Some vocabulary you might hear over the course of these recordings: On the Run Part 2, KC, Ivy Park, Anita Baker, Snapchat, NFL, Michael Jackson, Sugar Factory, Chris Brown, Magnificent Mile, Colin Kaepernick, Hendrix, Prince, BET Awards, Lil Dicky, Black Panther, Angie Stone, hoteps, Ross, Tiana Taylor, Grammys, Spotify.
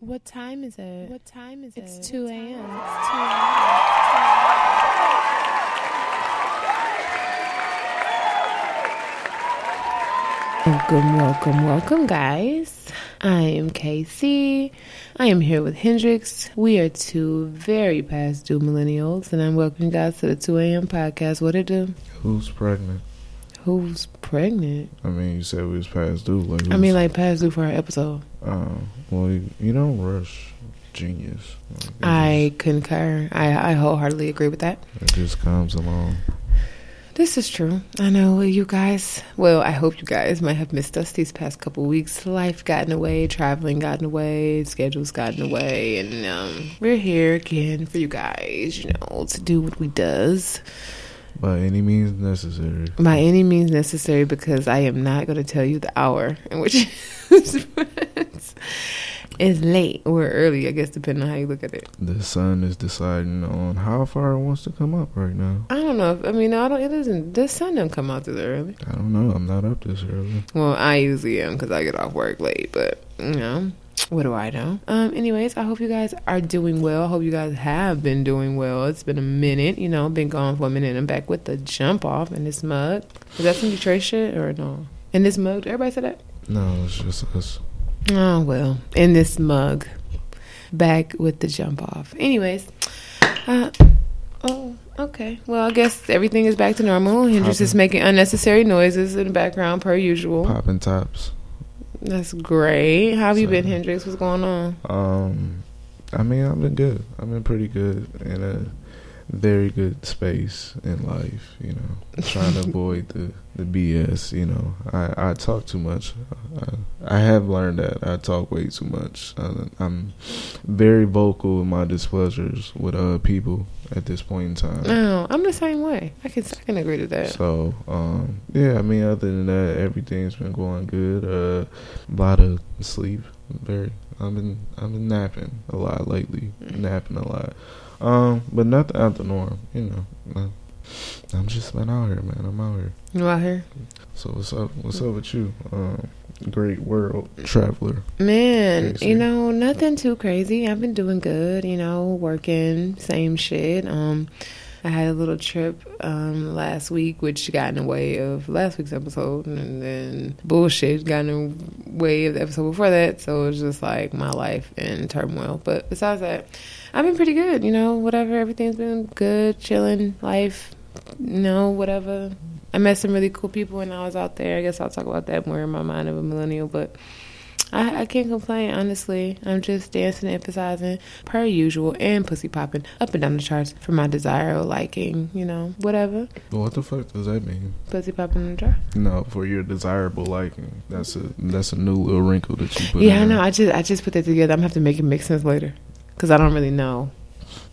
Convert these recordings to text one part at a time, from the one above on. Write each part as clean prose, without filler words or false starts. What time is it? What time is it? It's 2 a.m. It's 2 a.m. Welcome, welcome, welcome, guys. I am KC. I am here with Hendrix. We are two very past due millennials, and I'm welcoming you guys to the 2am podcast. What it do? Who's pregnant? Who's pregnant? I mean, you said we was past due. I mean, like past due for our episode. Well, you don't rush genius. I concur. I wholeheartedly agree with that. It just comes along. This is true. I know you guys, well, I hope you guys might have missed us these past couple weeks. Life gotten away, traveling gotten away, schedules gotten away, and we're here again for you guys, you know, to do what we does. By any means necessary. By any means necessary, because I am not going to tell you the hour in which it's late or early, I guess, depending on how you look at it. The sun is deciding on how far it wants to come up right now. I don't know. The sun doesn't come out this early. I don't know. I'm not up this early. Well, I usually am because I get off work late, but, you know. What do I know? Anyways, I hope you guys are doing well. I hope you guys have been doing well. It's been a minute, you know, been gone for a minute. I'm back with the jump off in this mug. Is that some Detroit shit or no? In this mug? Did everybody say that? No, it's just us. Oh, well. In this mug. Back with the jump off. Anyways. Okay. Well, I guess everything is back to normal. Hendrix is making unnecessary noises in the background per usual. Popping tops. That's great. How have you been, Hendrix? What's going on? I mean, I've been good. I've been pretty good in a very good space in life, you know, trying to avoid the BS, you know. I talk too much. I have learned that. I talk way too much. I'm very vocal with my displeasures with people at this point in time. No, I'm the same way. I can agree to that. So, yeah, I mean, other than that, everything's been going good. A lot of sleep. I've been napping a lot lately. Napping a lot. But nothing out the norm, you know. I'm just been out here, man. I'm out here. You out here? So what's up? What's up with you? Great world traveler. Man, crazy. You know, nothing too crazy. I've been doing good, you know, working, same shit. I had a little trip last week, which got in the way of last week's episode, and then bullshit got in the way of the episode before that, so it was just like my life in turmoil. But besides that, I've been pretty good, you know, whatever, everything's been good, chilling, life, you know, whatever. I met some really cool people when I was out there. I guess I'll talk about that more in my mind of a millennial, but I can't complain, honestly. I'm just dancing and emphasizing per usual and pussy popping up and down the charts for my desire or liking, you know, whatever. What the fuck does that mean? Pussy popping in the jar? No, for your desirable liking. That's a new little wrinkle that you put in. Yeah, I know. I just put that together. I'm going to have to make it make sense later because I don't really know.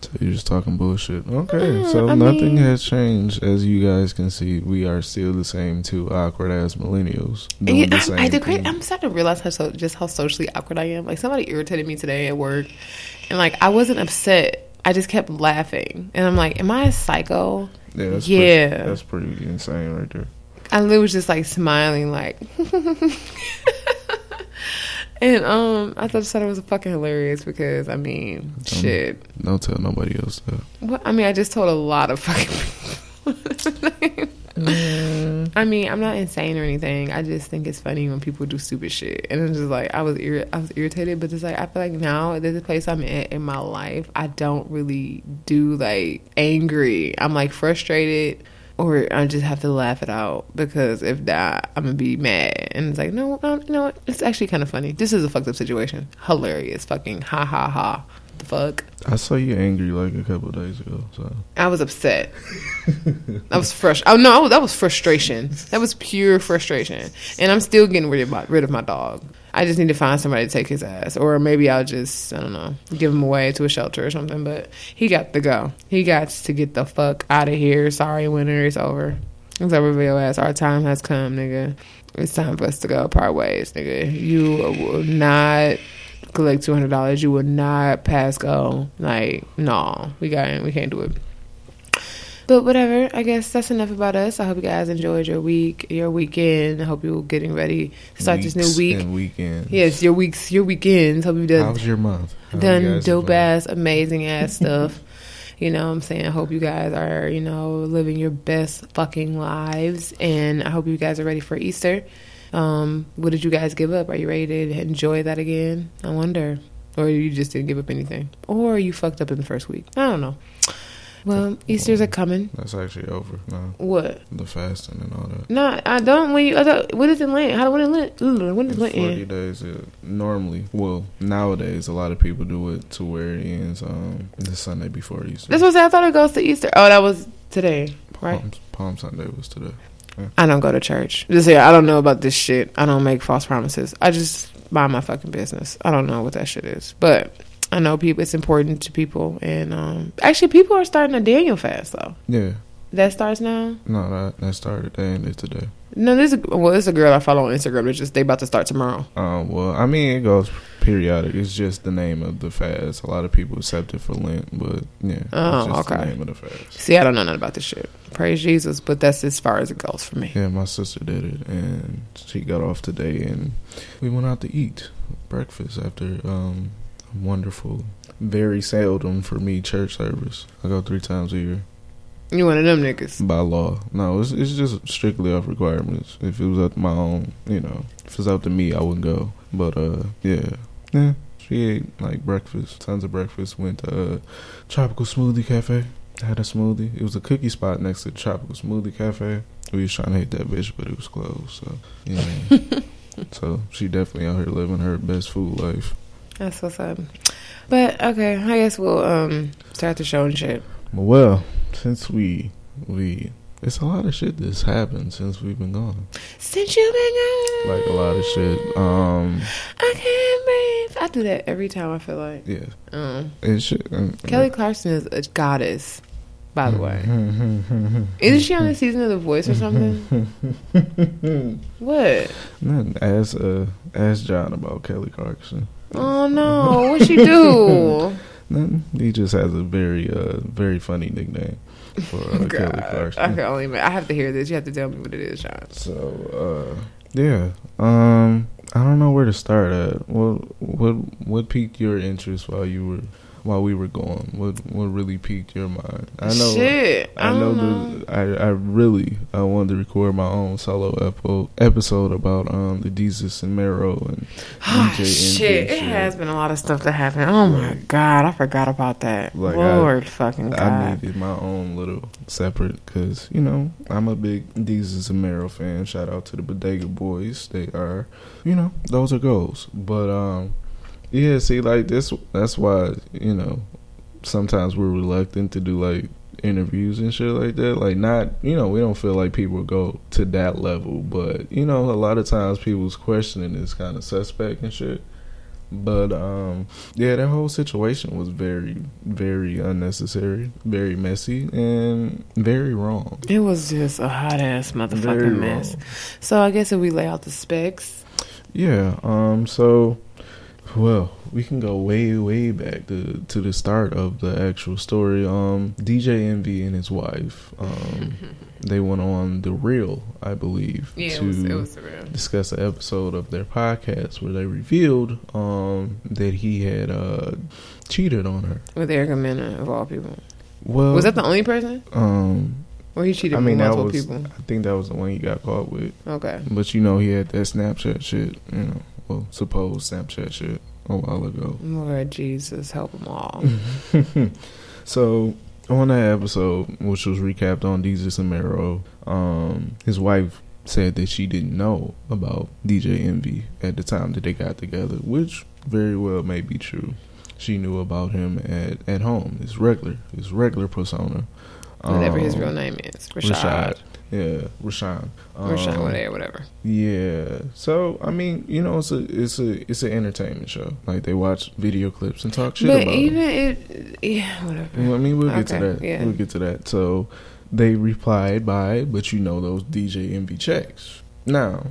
So you're just talking bullshit. Okay, so nothing has changed. As you guys can see, we are still the same two awkward-ass millennials. Doing the same thing. I'm starting to realize how socially awkward I am. Like, somebody irritated me today at work, and, like, I wasn't upset. I just kept laughing. And I'm like, am I a psycho? Yeah. That's pretty insane right there. I was just, like, smiling, like... And I just thought it was fucking hilarious because, I mean, shit. Don't tell nobody else that. Well, I mean, I just told a lot of fucking people. I mean, I'm not insane or anything. I just think it's funny when people do stupid shit. And it's just like, I was irritated, but it's like, I feel like now, there's a place I'm at in my life, I don't really do, like, angry. I'm, like, frustrated. Or I just have to laugh it out because if not, I'm going to be mad. And it's like, no, you know what? It's actually kind of funny. This is a fucked up situation. Hilarious. Fucking ha, ha, ha. The fuck? I saw you angry like a couple of days ago. So I was upset. I was frustrated. Oh, no, that was frustration. That was pure frustration. And I'm still getting rid of my dog. I just need to find somebody to take his ass. Or maybe I'll just, I don't know, give him away to a shelter or something. But he got to go. He got to get the fuck out of here. Sorry, winter. It's over. It's over for your ass. Our time has come, nigga. It's time for us to go part ways, nigga. You will not collect $200. You will not pass go. Like, no. We can't do it. But whatever, I guess that's enough about us. I hope you guys enjoyed your week, your weekend. I hope you were getting ready to start weeks this new week. And weekends. Yes, your weeks, your weekends. Hope you done. How was your month? How done dope ass, amazing ass stuff. You know what I'm saying? I hope you guys are, you know, living your best fucking lives. And I hope you guys are ready for Easter. What did you guys give up? Are you ready to enjoy that again? I wonder. Or you just didn't give up anything. Or you fucked up in the first week. I don't know. Well, Easter's are coming. That's actually over now. What? The fasting and all that. No, I don't. When you, I thought, when does it land? How do it land? When does it land? 40 days normally. Well, nowadays a lot of people do it to where it ends the Sunday before Easter. That's what I said. I thought it goes to Easter. Oh, that was today, right? Palm Sunday was today. Yeah. I don't go to church. Just say I don't know about this shit. I don't make false promises. I just mind my fucking business. I don't know what that shit is, but. I know people. It's important to people, and actually, people are starting a Daniel fast though. Yeah, that starts now. No, that started. They ended today. No, it's a girl I follow on Instagram. It's just they about to start tomorrow. Well, I mean, it goes periodic. It's just the name of the fast. A lot of people accept it for Lent, but yeah, it's just okay. The name of the fast. See, I don't know nothing about this shit. Praise Jesus, but that's as far as it goes for me. Yeah, my sister did it, and she got off today, and we went out to eat breakfast after. Wonderful, very seldom for me church service. I go 3 times a year. You one of them niggas? By law, no. It's just strictly off requirements. If it was up to my own, you know, if it's up to me, I wouldn't go. But yeah. She ate like breakfast, tons of breakfast. Went to Tropical Smoothie Cafe. Had a smoothie. It was a cookie spot next to Tropical Smoothie Cafe. We was trying to hit that bitch, but it was closed. So yeah. So she definitely out here living her best food life. That's what's up. But, okay, I guess we'll start the show and shit. Well, since we it's a lot of shit that's happened since we've been gone. Since you've been gone. Like, a lot of shit. I can't breathe. I do that every time I feel like. Yeah. It's shit. Kelly Clarkson is a goddess, by the way. Isn't she on the season of The Voice or something? What? Nothing. Ask John about Kelly Clarkson. Oh no! What she do? Nothing. He just has a very funny nickname for Kelly Clarkson. I can only imagine. I have to hear this. You have to tell me what it is, John. So yeah. I don't know where to start at. What piqued your interest while we were gone? What really piqued your mind? I know. Shit. I don't know. I wanted to record my own solo episode about the Desus and Mero and DJ Envy. Shit. It has been a lot of stuff that happened. Oh my God, I forgot about that. Like, Lord fucking God. I needed my own little separate because you know I'm a big Desus and Mero fan. Shout out to the Bodega Boys. They are, you know, those are goals. But yeah, see, like, that's why, you know, sometimes we're reluctant to do, like, interviews and shit like that. Like, not, you know, we don't feel like people go to that level. But, you know, a lot of times people's questioning is kind of suspect and shit. But, yeah, that whole situation was very, very unnecessary, very messy, and very wrong. It was just a hot-ass motherfucking mess. So I guess if we lay out the specs. Yeah, so... Well, we can go way, way back to the start of the actual story. DJ Envy and his wife, they went on The Real, I believe, to discuss an episode of their podcast where they revealed that he had cheated on her. With Erica Mena, of all people. Well, was that the only person? Or he cheated with multiple people? I think that was the one he got caught with. Okay. But, you know, he had that Snapchat shit, you know. Supposed Snapchat shit a while ago. Lord Jesus, help them all. So on that episode, which was recapped on Desus and Mero, his wife said that she didn't know about DJ Envy at the time that they got together, which very well may be true. She knew about him at home, his regular persona, whatever his real name is, Rashad. Yeah, Rashawn, whatever. Yeah, so I mean, you know, it's an entertainment show. Like they watch video clips and talk shit about it. Yeah, whatever. Well, I mean, we'll get to that. Yeah. We'll get to that. So they replied by, but you know those DJ Envy checks. Now,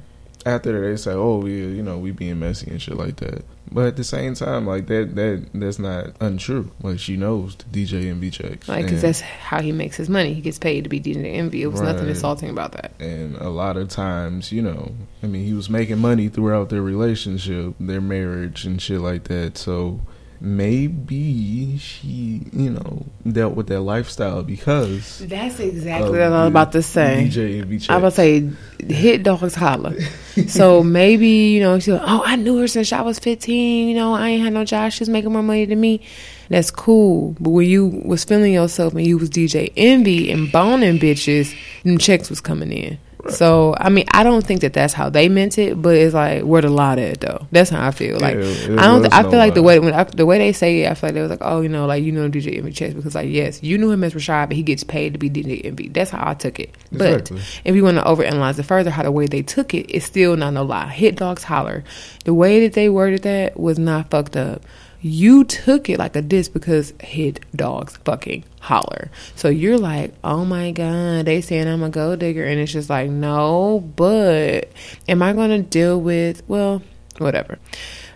after they say, oh, yeah, you know, we being messy and shit like that. But at the same time, like, that's not untrue. Like, she knows the DJ Envy checks. Like, because that's how he makes his money. He gets paid to be DJ Envy. It was nothing insulting about that. And a lot of times, you know, I mean, he was making money throughout their relationship, their marriage and shit like that. So maybe she, you know, dealt with that lifestyle because... That's exactly what I was about to say. DJ Envy checks. I was going to say, hit dogs holler. So maybe, you know, she's like, oh, I knew her since I was 15. You know, I ain't had no job. She was making more money than me. That's cool. But when you was feeling yourself and you was DJ Envy and boning bitches, them checks was coming in. Right. So, I mean, I don't think that that's how they meant it, but it's like, where the lie at, though? That's how I feel. Like, I feel like the way they say it, I feel like they was like, oh, you know, like, you know DJ Envy checks because, like, yes, you knew him as Rashad, but he gets paid to be DJ Envy. That's how I took it. Exactly. But if you want to overanalyze it further, how the way they took it, it's still not no lie. Hit dogs holler. The way that they worded that was not fucked up. You took it like a diss because hit dogs fucking holler. So you're like, oh my God, they saying I'm a gold digger. And it's just like, no, but am I going to deal with, well, whatever.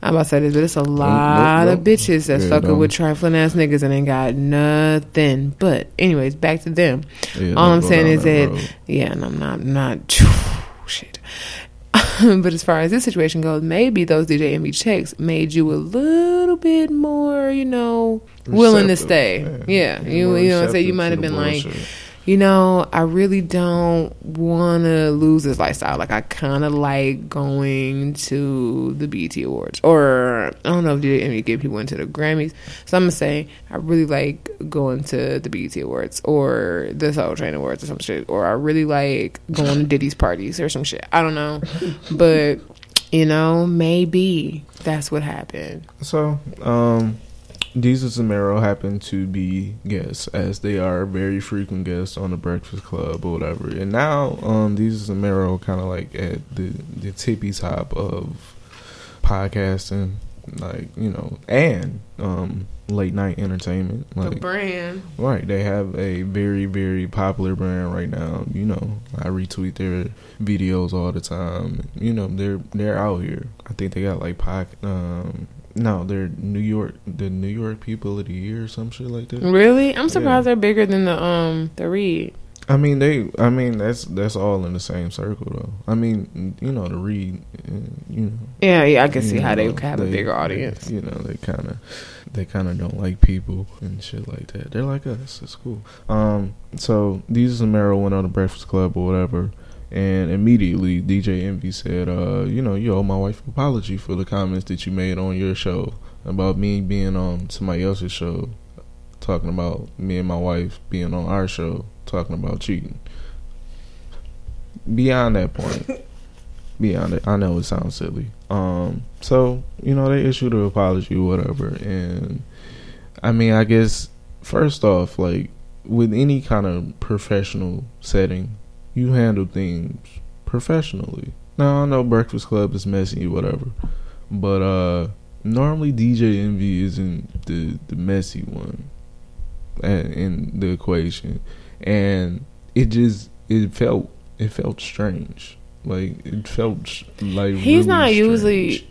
I'm about to say this, but it's a lot of bitches that's fucking with trifling ass niggas and ain't got nothing. But anyways, back to them. Yeah, all I'm saying is that, yeah, and I'm not, shit. But as far as this situation goes, maybe those DJ Envy checks made you a little bit more, you know, willing to stay. Man. Yeah. You know what I'm saying? You might have been like, you know, I really don't want to lose this lifestyle. Like, I kind of like going to the BET Awards. Or, I don't know if DJ Envy get people into the Grammys. So, I'm going to say, I really like going to the BET Awards. Or the Soul Train Awards or some shit. Or, I really like going to Diddy's parties or some shit. I don't know. But, you know, maybe that's what happened. So, Desus and Mero happen to be guests, as they are very frequent guests on the Breakfast Club or whatever. And now, Desus and Mero kind of like at the tippy top of podcasting, like, you know, and late night entertainment. Like, the brand, right? They have a very, very popular brand right now. You know, I retweet their videos all the time. You know, they're out here. I think they got like No, they're the New York People of the Year or some shit like that. Really? I'm surprised they're bigger than the Reed. I mean, that's all in the same circle though. I mean, you know, the Reed, you know. Yeah, I can see how they have a bigger audience. You know, they kind of don't like people and shit like that. They're like us. It's cool. So Desus and Mero went on the Breakfast Club or whatever. And immediately, DJ Envy said, you know, you owe my wife an apology for the comments that you made on your show about me being on somebody else's show, talking about me and my wife being on our show, talking about cheating. Beyond that point, I know it sounds silly. So, you know, they issued an apology or whatever. And, I mean, I guess, first off, like, with any kind of professional setting, you handle things professionally. Now, I know Breakfast Club is messy, whatever. But normally DJ Envy isn't the messy one in the equation. And it felt strange. Like, it felt like he's not usually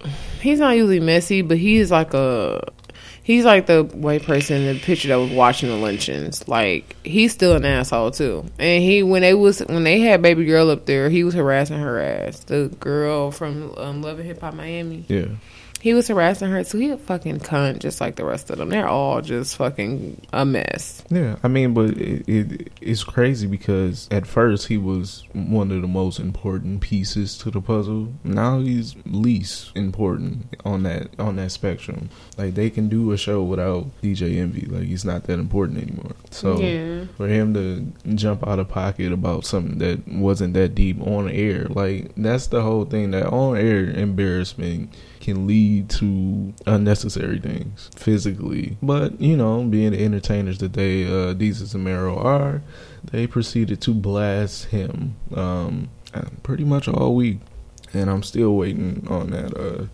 messy, but he's like the white person in the picture that was watching the lynchings. Like, he's still an asshole too. And when they had baby girl up there, he was harassing her ass. The girl from Love and Hip Hop Miami. Yeah. He was harassing her, so he a fucking cunt, just like the rest of them. They're all just fucking a mess. Yeah, I mean, but it's crazy because at first he was one of the most important pieces to the puzzle. Now he's least important on that spectrum. Like, they can do a show without DJ Envy. Like, he's not that important anymore. So for him to jump out of pocket about something that wasn't that deep on air, like, that's the whole thing. That on air embarrassment can lead to unnecessary things physically. But, you know, being the entertainers that they, Desus and Mero are, they proceeded to blast him pretty much all week. And I'm still waiting on that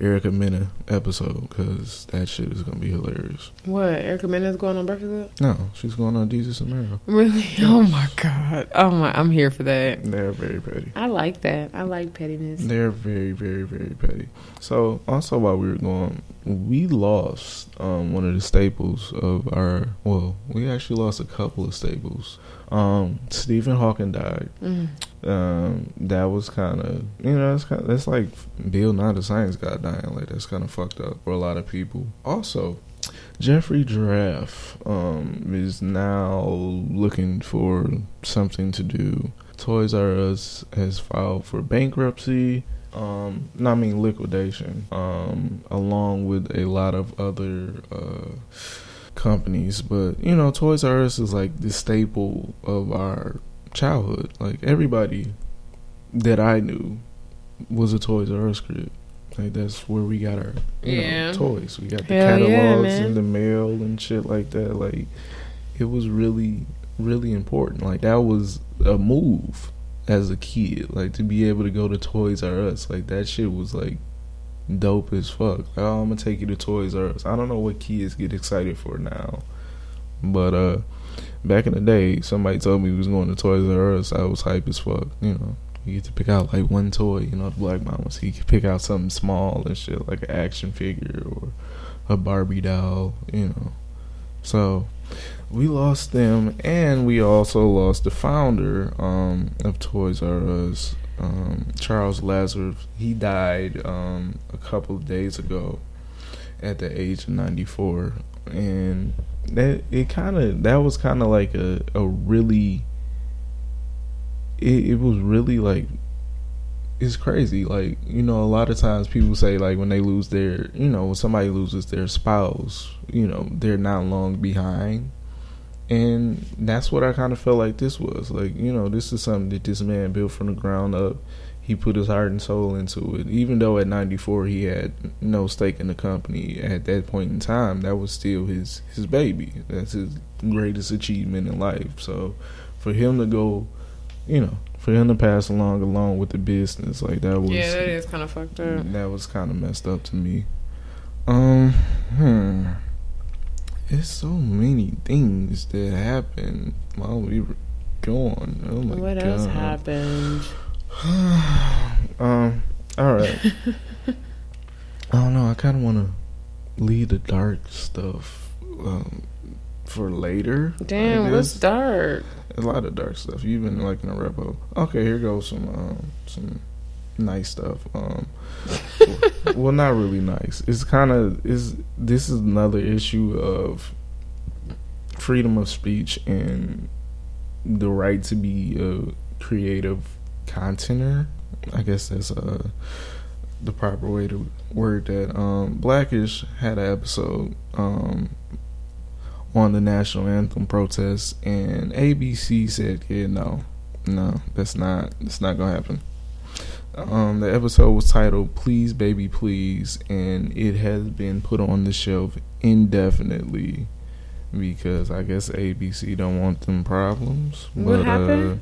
Erica Mena episode, because that shit is going to be hilarious. What? Erica Mena is going on Breakfast Club? No, she's going on Desus and Mero. Really? Yes. Oh, my God. Oh, my. I'm here for that. They're very petty. I like that. I like pettiness. They're very, very, very petty. So, also while we were going, we lost one of the staples of our... Well, we actually lost a couple of staples. Stephen Hawking died. Mm. That was kind of, you know, that's like Bill Nye the Science Guy dying. Like, that's kind of fucked up for a lot of people. Also, Jeffrey Giraffe is now looking for something to do. Toys R Us has filed for bankruptcy. Liquidation. Along with a lot of other companies, but you know, Toys R Us is like the staple of our childhood. Like, everybody that I knew was a Toys R Us kid. Like, that's where we got our know, toys. We got the catalogs in the mail and shit like that. Like, it was really, really important. Like, that was a move as a kid. Like, to be able to go to Toys R Us, like, that shit was like dope as fuck. Like, oh, I'm gonna take you to Toys R Us. I don't know what kids get excited for now, but back in the day, somebody told me we was going to Toys R Us, I was hype as fuck. You know, you get to pick out like one toy. You know, the black mama, so you can pick out something small and shit, like an action figure or a Barbie doll, you know. So we lost them, and we also lost the founder of Toys R Us, Charles Lazarus. He died a couple of days ago at the age of 94, and that was kind of like a really, it was really like, it's crazy. Like, you know, a lot of times people say, like, when they lose their, you know, when somebody loses their spouse, you know, they're not long behind. And that's what I kind of felt like this was. Like, you know, this is something that this man built from the ground up. He put his heart and soul into it. Even though at 94 he had no stake in the company at that point in time, that was still his baby. That's his greatest achievement in life. So for him to go, you know, for him to pass along with the business, like, that was... Yeah, that is kind of fucked up. That was kind of messed up to me. There's so many things that happened while we were gone. Oh my God. What else happened? All right. I don't know. I kind of want to leave the dark stuff for later. Damn, what's dark? A lot of dark stuff. You've been liking a repo. Okay, here goes some nice stuff. Well, not really nice. It's kind of this is another issue of freedom of speech and the right to be a creative contenter. I guess that's the proper way to word that. Blackish had an episode on the national anthem protest, and ABC said, "Yeah, no, that's not gonna happen." The episode was titled "Please Baby Please," and it has been put on the shelf indefinitely because I guess ABC don't want them problems. What happened?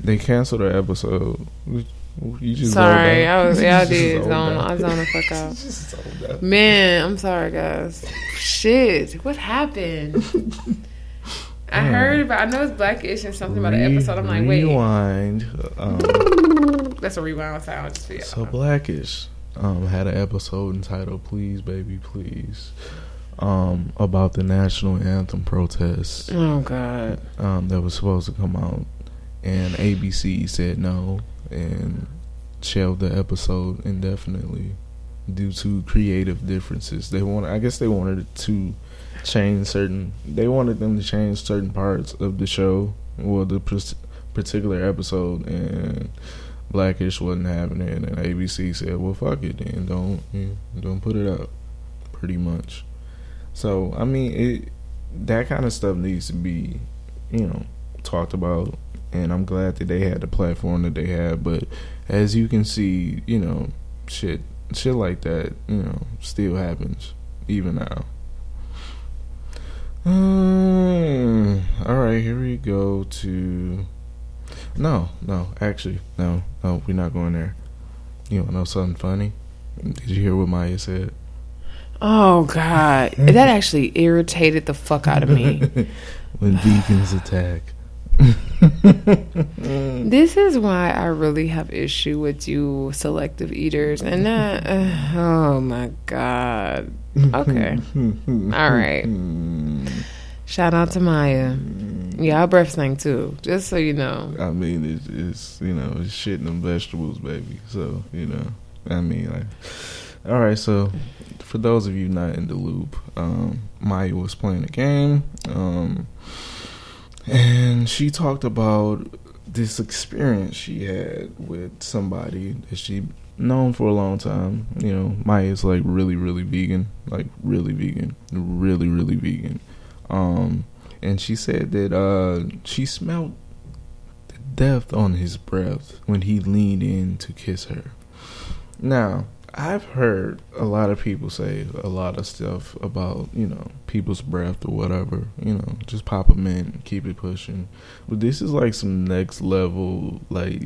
They canceled their episode. You just sorry, I did. I zoned the fuck out. Man, I'm sorry, guys. Shit, what happened? I heard about. I know it's Blackish and something about an episode. I'm like, wait. Rewind. That's a rewind sound. So Blackish had an episode entitled "Please, Baby, Please," about the national anthem protest. Oh God. That was supposed to come out, and ABC said no and shelved the episode indefinitely due to creative differences. They wanted them to change certain parts of the show, well, the particular episode, and Blackish wasn't having it, and ABC said, well, fuck it then, don't put it up, pretty much. So I mean, that kind of stuff needs to be, you know, talked about, and I'm glad that they had the platform that they had. But as you can see, you know, shit like that, you know, still happens even now. All right, here we go to... No, we're not going there. You want to know something funny? Did you hear what Maya said? Oh, God. That actually irritated the fuck out of me. When vegans attack. This is why I really have issue with you selective eaters. And that, oh, my God. Okay. All right. Shout out to Maya. Yeah, our breath stank, too, just so you know. I mean, it's you know, it's shit and vegetables, baby. So, you know, I mean, like... All right, so for those of you not in the loop, Maya was playing a game, and she talked about this experience she had with somebody that she'd known for a long time. You know, Maya's like really, really vegan, like really vegan, really, really vegan. And she said that she smelled the death on his breath when he leaned in to kiss her. Now, I've heard a lot of people say a lot of stuff about, you know, people's breath or whatever, you know, just pop them in, keep it pushing. But this is like some next level, like,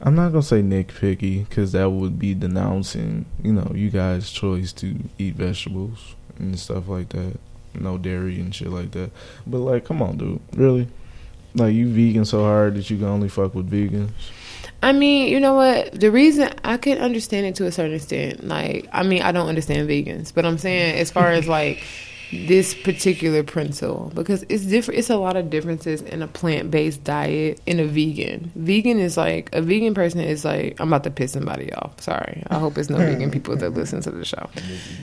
I'm not going to say nitpicky because that would be denouncing, you know, you guys' choice to eat vegetables and stuff like that. No dairy and shit like that. But like, come on, dude. Really? Like, you vegan so hard that you can only fuck with vegans? I mean, you know what? The reason I can understand it to a certain extent. Like, I mean, I don't understand vegans, but I'm saying as far as like this particular principle, because it's different. It's a lot of differences in a plant-based diet and a vegan. Vegan is like, a vegan person is like, I'm about to piss somebody off. Sorry. I hope it's no vegan people that listen to the show.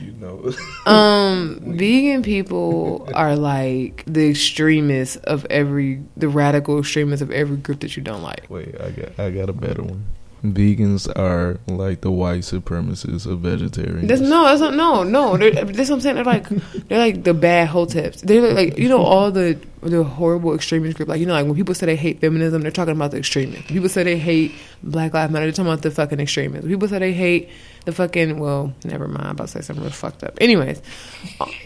You know. Vegan people are like the extremists of the radical extremists of every group that you don't like. Wait, I got a better one. Vegans are like the white supremacists of vegetarians. No. That's what I'm saying. They're like the bad hoteps. They're like, you know, all the horrible extremist group. Like, you know, like when people say they hate feminism, they're talking about the extremists. People say they hate Black Lives Matter, they're talking about the fucking extremists. People say they hate the fucking, well, never mind. I'm about to say something real fucked up. Anyways,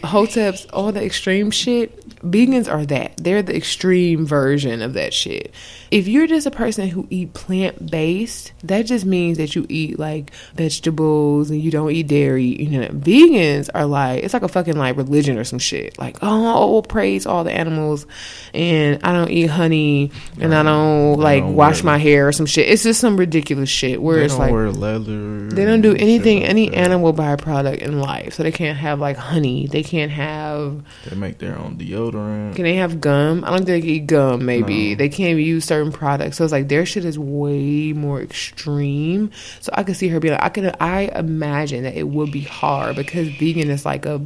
hoteps, all the extreme shit. Vegans are that. They're the extreme version of that shit. If you're just a person who eat plant-based, that just means that you eat like vegetables and you don't eat dairy. You know, vegans are like, it's like a fucking like religion or some shit. Like, oh, praise all the animals, and I don't eat honey, and I don't like wash my hair or some shit. It's just some ridiculous shit where it's like they don't wear leather. They don't do anything, any animal byproduct in life, so they can't have like honey. They can't have. They make their own deodorant. Can they have gum? I don't think they can eat gum. Maybe no. They can't use certain products. So it's like their shit is way more extreme. So I could see her being like, I imagine that it would be hard because vegan is like a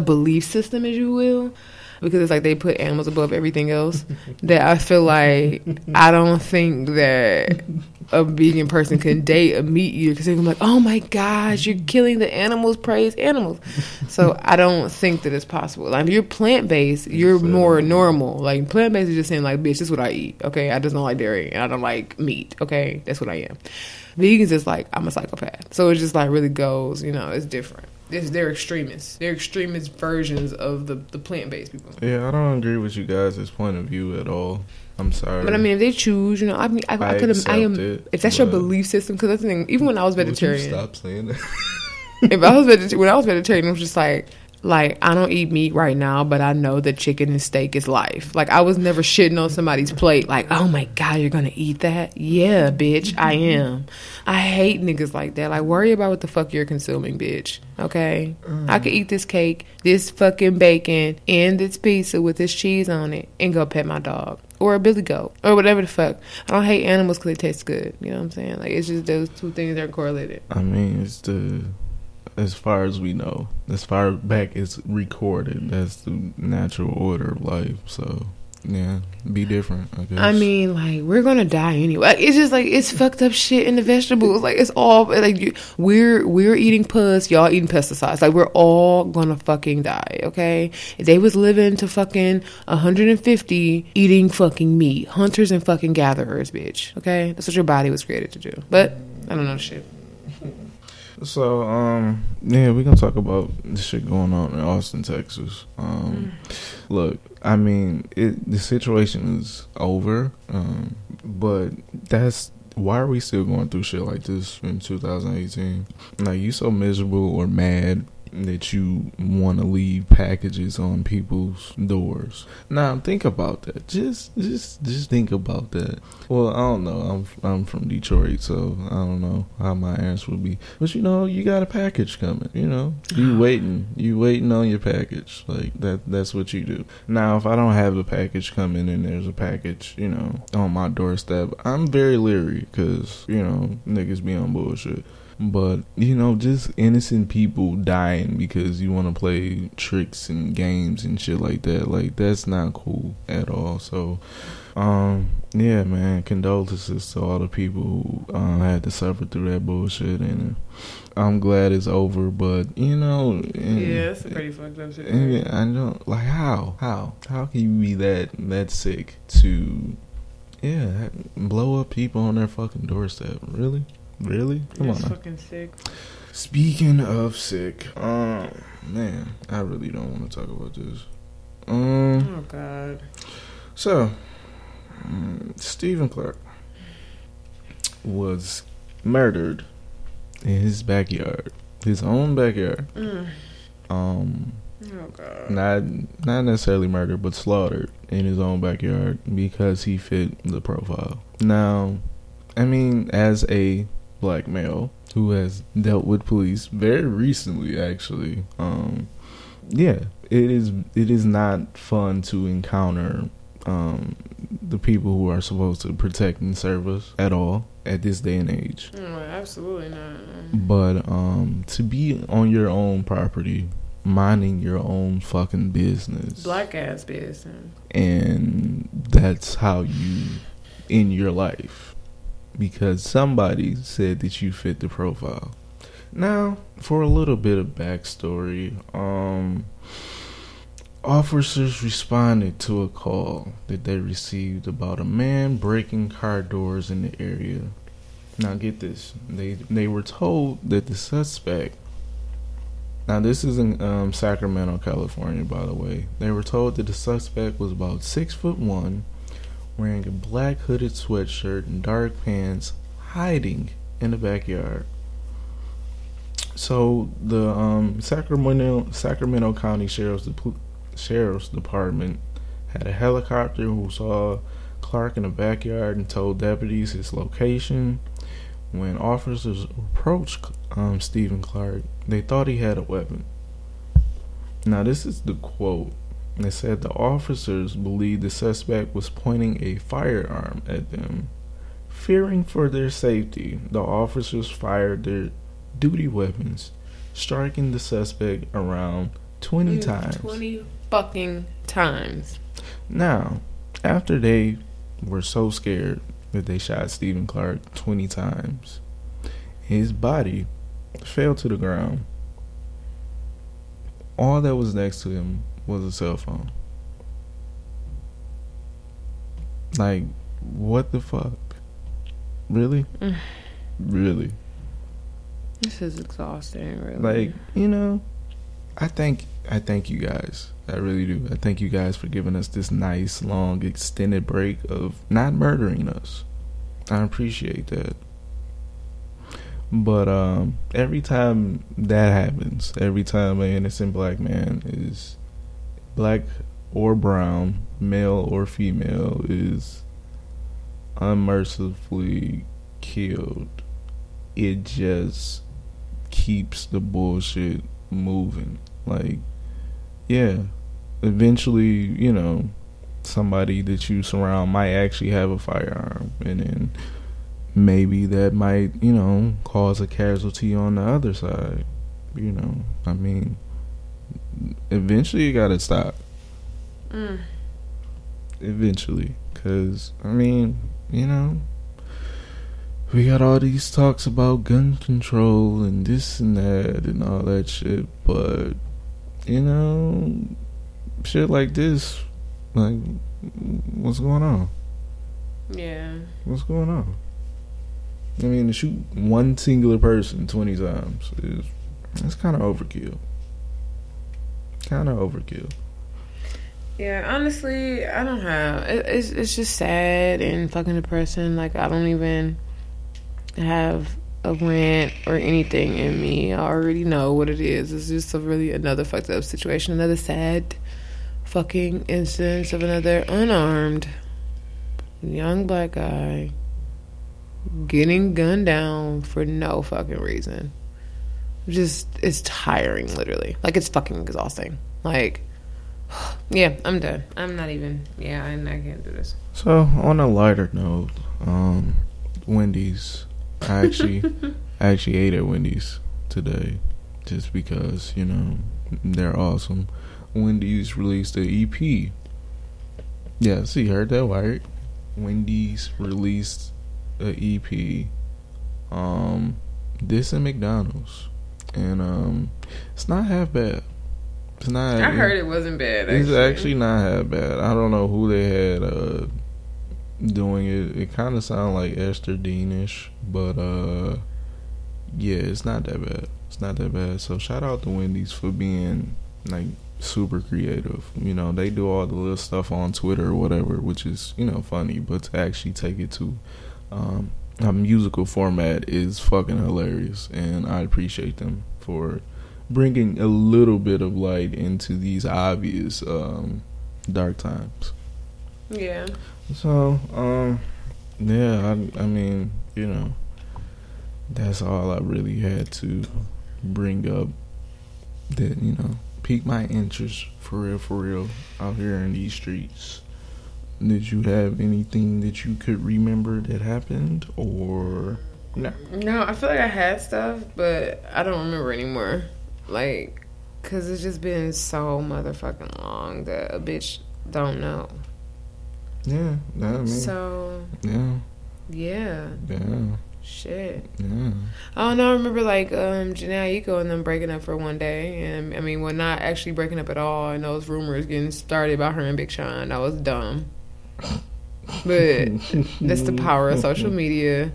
belief system, as you will. Because it's like they put animals above everything else. That I feel like I don't think that a vegan person can date a meat eater because they're like, oh my gosh, you're killing the animals, praise animals. So I don't think that it's possible. Like, if you're plant-based, you're more normal. Like, plant-based is just saying like, bitch, this is what I eat, okay? I just don't like dairy and I don't like meat, okay? That's what I am. Vegans is like, I'm a psychopath. So it just like really goes, you know, it's different. They're extremists. They're extremist versions of the plant-based people. Yeah, I don't agree with you guys' point of view at all. I'm sorry. But I mean, if they choose, you know, I mean, I could have, I am, it, if that's your belief system, because that's the thing, even when I was vegetarian. Would you stop saying that? When I was vegetarian, it was just like, I don't eat meat right now, but I know that chicken and steak is life. Like, I was never shitting on somebody's plate. Like, oh my God, you're gonna eat that? Yeah, bitch, I am. I hate niggas like that. Like, worry about what the fuck you're consuming, bitch. Okay? I could eat this cake, this fucking bacon, and this pizza with this cheese on it, and go pet my dog. Or a billy goat. Or whatever the fuck. I don't hate animals because they taste good. You know what I'm saying? Like, it's just those two things that are correlated. I mean, it's the... As far as we know, as far back as recorded, that's the natural order of life. So, yeah, be different, I guess. I mean, like, we're going to die anyway. Like, it's just, like, it's fucked up shit in the vegetables. Like, it's all, like, we're eating pus, y'all eating pesticides. Like, we're all going to fucking die, okay? If they was living to fucking 150 eating fucking meat. Hunters and fucking gatherers, bitch, okay? That's what your body was created to do. But, I don't know shit. So, yeah, we're going to talk about the shit going on in Austin, Texas. Look, I mean, the situation is over, but that's why are we still going through shit like this in 2018? Like, you so miserable or mad that you want to leave packages on people's doors. Now, think about that. Just think about that. Well, I don't know. I'm from Detroit, so I don't know how my answer would be. But, you know, you got a package coming, you know. You waiting on your package. Like, that's what you do. Now, if I don't have a package coming and there's a package, you know, on my doorstep, I'm very leery because, you know, niggas be on bullshit. But, you know, just innocent people dying because you want to play tricks and games and shit like that. Like, that's not cool at all. So, yeah, man, condolences to all the people who had to suffer through that bullshit. And I'm glad it's over, but, you know. Yeah, that's a pretty fucked up shit. Yeah, I know. Like, how can you be that sick to, yeah, blow up people on their fucking doorstep? Really? Come on. That's fucking sick. Speaking of sick, man, I really don't want to talk about this. Oh God. So, Stephon Clark was murdered in his backyard, his own backyard. Oh God. Not necessarily murdered, but slaughtered in his own backyard because he fit the profile. Now, I mean, as a Black male who has dealt with police very recently, actually. Yeah, it is not fun to encounter the people who are supposed to protect and serve us at all at this day and age. No, absolutely not. But to be on your own property, minding your own fucking business, Black ass business, and that's how you end your life. Because somebody said that you fit the profile. Now, for a little bit of backstory, officers responded to a call that they received about a man breaking car doors in the area. Now, get this. They were told that the suspect... Now, this is in Sacramento, California, by the way. They were told that the suspect was about 6'1", wearing a black hooded sweatshirt and dark pants, hiding in the backyard. So the Sacramento County Sheriff's Department had a helicopter who saw Clark in the backyard and told deputies his location. When officers approached Stephon Clark, they thought he had a weapon. Now, this is the quote. They said the officers believed the suspect was pointing a firearm at them. Fearing for their safety, the officers fired their duty weapons, striking the suspect around 20 times. 20 fucking times. Now, after they were so scared that they shot Stephon Clark 20 times, his body fell to the ground. All that was next to him was a cell phone. Like, what the fuck? Really? Really? This is exhausting, really. Like, you know, I thank you guys. I really do. I thank you guys for giving us this nice, long, extended break of not murdering us. I appreciate that. But every time that happens, every time an innocent Black man is... Black or brown, male or female, is unmercifully killed, it just keeps the bullshit moving. Like, yeah, eventually, you know, somebody that you surround might actually have a firearm, and then maybe that might, you know, cause a casualty on the other side. You know, I mean... Eventually, you gotta stop. Eventually, because, I mean, you know, we got all these talks about gun control and this and that and all that shit, but, you know, shit like this, like, what's going on? Yeah. What's going on? I mean, to shoot one singular person 20 times is, that's kind of overkill. Kind of overkill. Yeah, honestly, I don't have. It's just sad and fucking depressing. Like, I don't even have a rant or anything in me. I already know what it is. It's just a really another fucked up situation, another sad fucking instance of another unarmed young black guy getting gunned down for no fucking reason. Just, it's tiring, literally. Like, it's fucking exhausting. Like, yeah, I'm done. I'm not even, yeah, I can't do this. So, on a lighter note, Wendy's. I actually ate at Wendy's today just because, you know, they're awesome. Wendy's released an EP. Yeah, see, you heard that, right? Wendy's released an EP. This and McDonald's. And it's not half bad. It's not. I heard it wasn't bad, actually. It's actually not half bad. I don't know who they had doing it. It kind of sounded like Esther Deanish, but yeah, it's not that bad. It's not that bad. So shout out to Wendy's for being like super creative. You know, they do all the little stuff on Twitter or whatever, which is, you know, funny, but to actually take it to a musical format is fucking hilarious, and I appreciate them for bringing a little bit of light into these obvious dark times. Yeah. So, yeah, I mean, you know, that's all I really had to bring up that, you know, piqued my interest for real, out here in these streets. Did you have anything that you could remember that happened, or no? No, I feel like I had stuff, but I don't remember anymore. Like, because it's just been so motherfucking long that a bitch don't know. Yeah, that I mean. So, yeah. Shit. Yeah. Oh, no, I remember, like, Janelle Eiko and them breaking up for one day. And, I mean, well, not actually breaking up at all. And those rumors getting started about her and Big Sean. That was dumb. But that's the power of social media.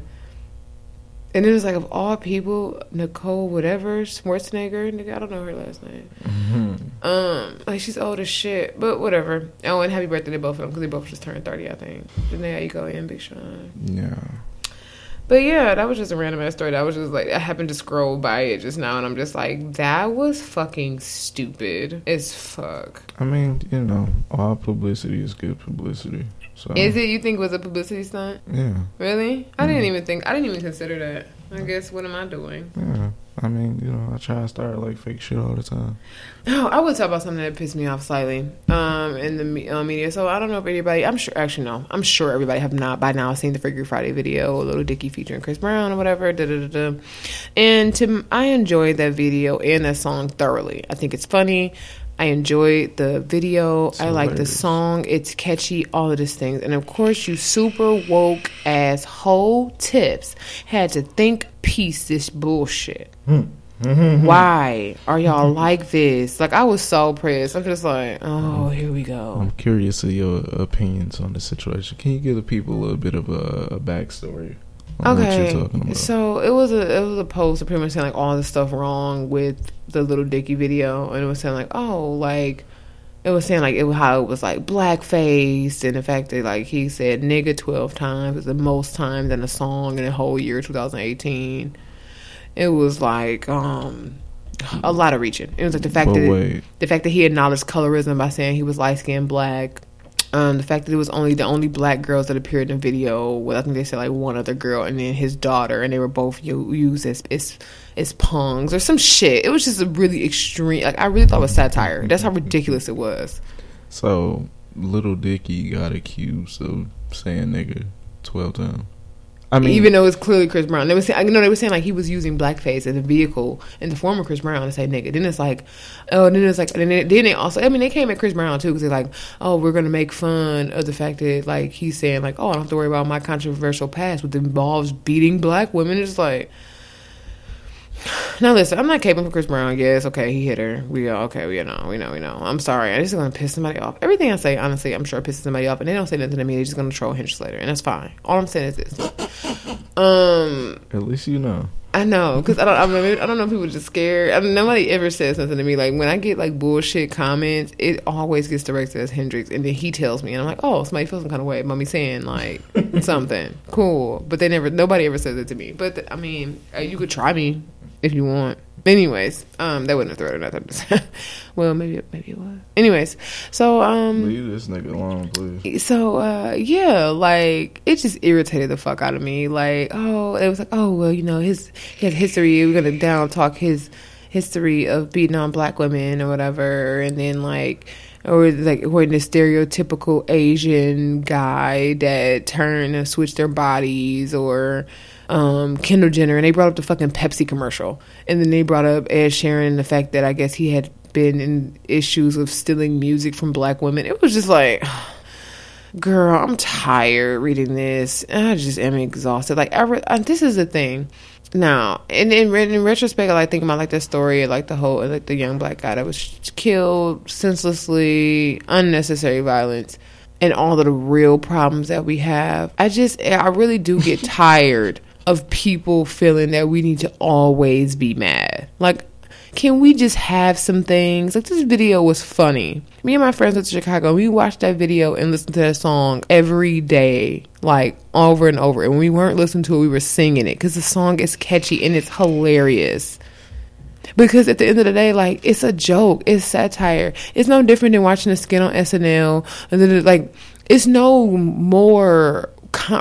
And it was like, of all people, Nicole whatever, Schwarzenegger, nigga, I don't know her last name. Mm-hmm. Like, she's old as shit, but whatever. Oh, and happy birthday to both of them, because they both just turned 30, I think. Janelle Eiko and Big Sean. Yeah. But yeah, that was just a random ass story. That was just like, I happened to scroll by it just now, and I'm just like, that was fucking stupid as fuck. I mean, you know, all publicity is good publicity. So. Is it, you think it was a publicity stunt? Yeah. Really? I didn't even consider that. I guess, what am I doing? Yeah. I mean, you know, I try to start like fake shit all the time. Oh, I would talk about something that pissed me off slightly in the media. So I don't know if anybody, I'm sure everybody have not by now seen the Freaky Friday video, Lil Dicky featuring Chris Brown or whatever. And I enjoyed that video and that song thoroughly. I think it's funny. I enjoyed the video. It's hilarious. I like the song. It's catchy. All of these things. And, of course, you super woke asshole tips had to think piece this bullshit. Mm-hmm. Why are y'all like this? Like, I was so pissed. I'm just like, oh, here we go. I'm curious of your opinions on the situation. Can you give the people a little bit of a backstory? Okay, so it was a post that pretty much saying like all the stuff wrong with the Lil Dicky video, and it was saying like, oh, like it was saying like it how it was like blackface, and the fact that like he said nigga 12 times is the most times in a song in the whole year 2018. It was like a lot of reaching. It was like the fact that he acknowledged colorism by saying he was light skinned black. The fact that it was the only black girls that appeared in the video, well, I think they said like one other girl and then his daughter, and they were both used as pungs or some shit. It was just a really extreme. Like, I really thought it was satire. That's how ridiculous it was. So Lil Dicky got accused of saying nigga 12 times. I mean, even though it's clearly Chris Brown, they were saying like he was using blackface as a vehicle in the form of Chris Brown to say nigga. Then it's like, oh, and then it's like, and then they also, I mean, they came at Chris Brown too, because they're like, oh, we're gonna make fun of the fact that like he's saying like, oh, I don't have to worry about my controversial past, which involves beating black women. It's like, now listen, I'm not caping for Chris Brown. Yes, okay, he hit her. We are okay. We know. I'm sorry. I'm just gonna piss somebody off. Everything I say, honestly, I'm sure pisses somebody off, and they don't say nothing to me. They're just gonna troll Hendrix later, and that's fine. All I'm saying is this. At least you know. I know, because I don't know if people are just scared. I mean, nobody ever says something to me. Like, when I get, like, bullshit comments, it always gets directed as Hendrix, and then he tells me, and I'm like, oh, somebody feels some kind of way about me saying, like, something. Cool. But nobody ever says it to me. But, I mean, you could try me if you want. Anyways, that wouldn't have thrown it nothing. Well, maybe it was. Anyways, so leave this nigga alone, please. So yeah, like, it just irritated the fuck out of me. Like, oh, it was like, oh, well, you know, his history. We're gonna down talk his history of beating on black women or whatever, and then like. Or, like, when the stereotypical Asian guy that turned and switched their bodies, or Kendall Jenner. And they brought up the fucking Pepsi commercial. And then they brought up Ed Sheeran and the fact that I guess he had been in issues of stealing music from black women. It was just like, girl, I'm tired reading this. And I just am exhausted. Like, this is the thing. Now, and in retrospect, I like thinking about like the story, like the whole, like the young black guy that was killed senselessly, unnecessary violence, and all of the real problems that we have. I really do get tired of people feeling that we need to always be mad. Like, can we just have some things? Like, this video was funny. Me and my friends went to Chicago. We watched that video and listened to that song every day, like, over and over. And when we weren't listening to it, we were singing it. Because the song is catchy and it's hilarious. Because at the end of the day, like, it's a joke. It's satire. It's no different than watching a skit on SNL. And then, like, it's no more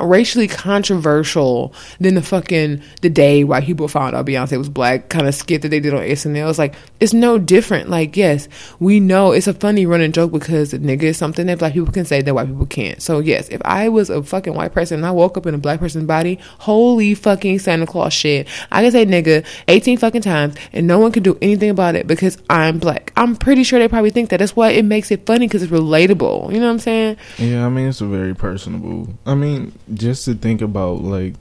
racially controversial than the day white people found out Beyonce was black kind of skit that they did on SNL. It's like, it's no different. Like, yes, we know it's a funny running joke because nigga is something that black people can say that white people can't. So yes, if I was a fucking white person and I woke up in a black person's body, holy fucking Santa Claus shit, I can say nigga 18 fucking times and no one can do anything about it because I'm black. I'm pretty sure they probably think that. That's why it makes it funny, because it's relatable. You know what I'm saying? Yeah, I mean, it's a very personable. I mean, just to think about, like,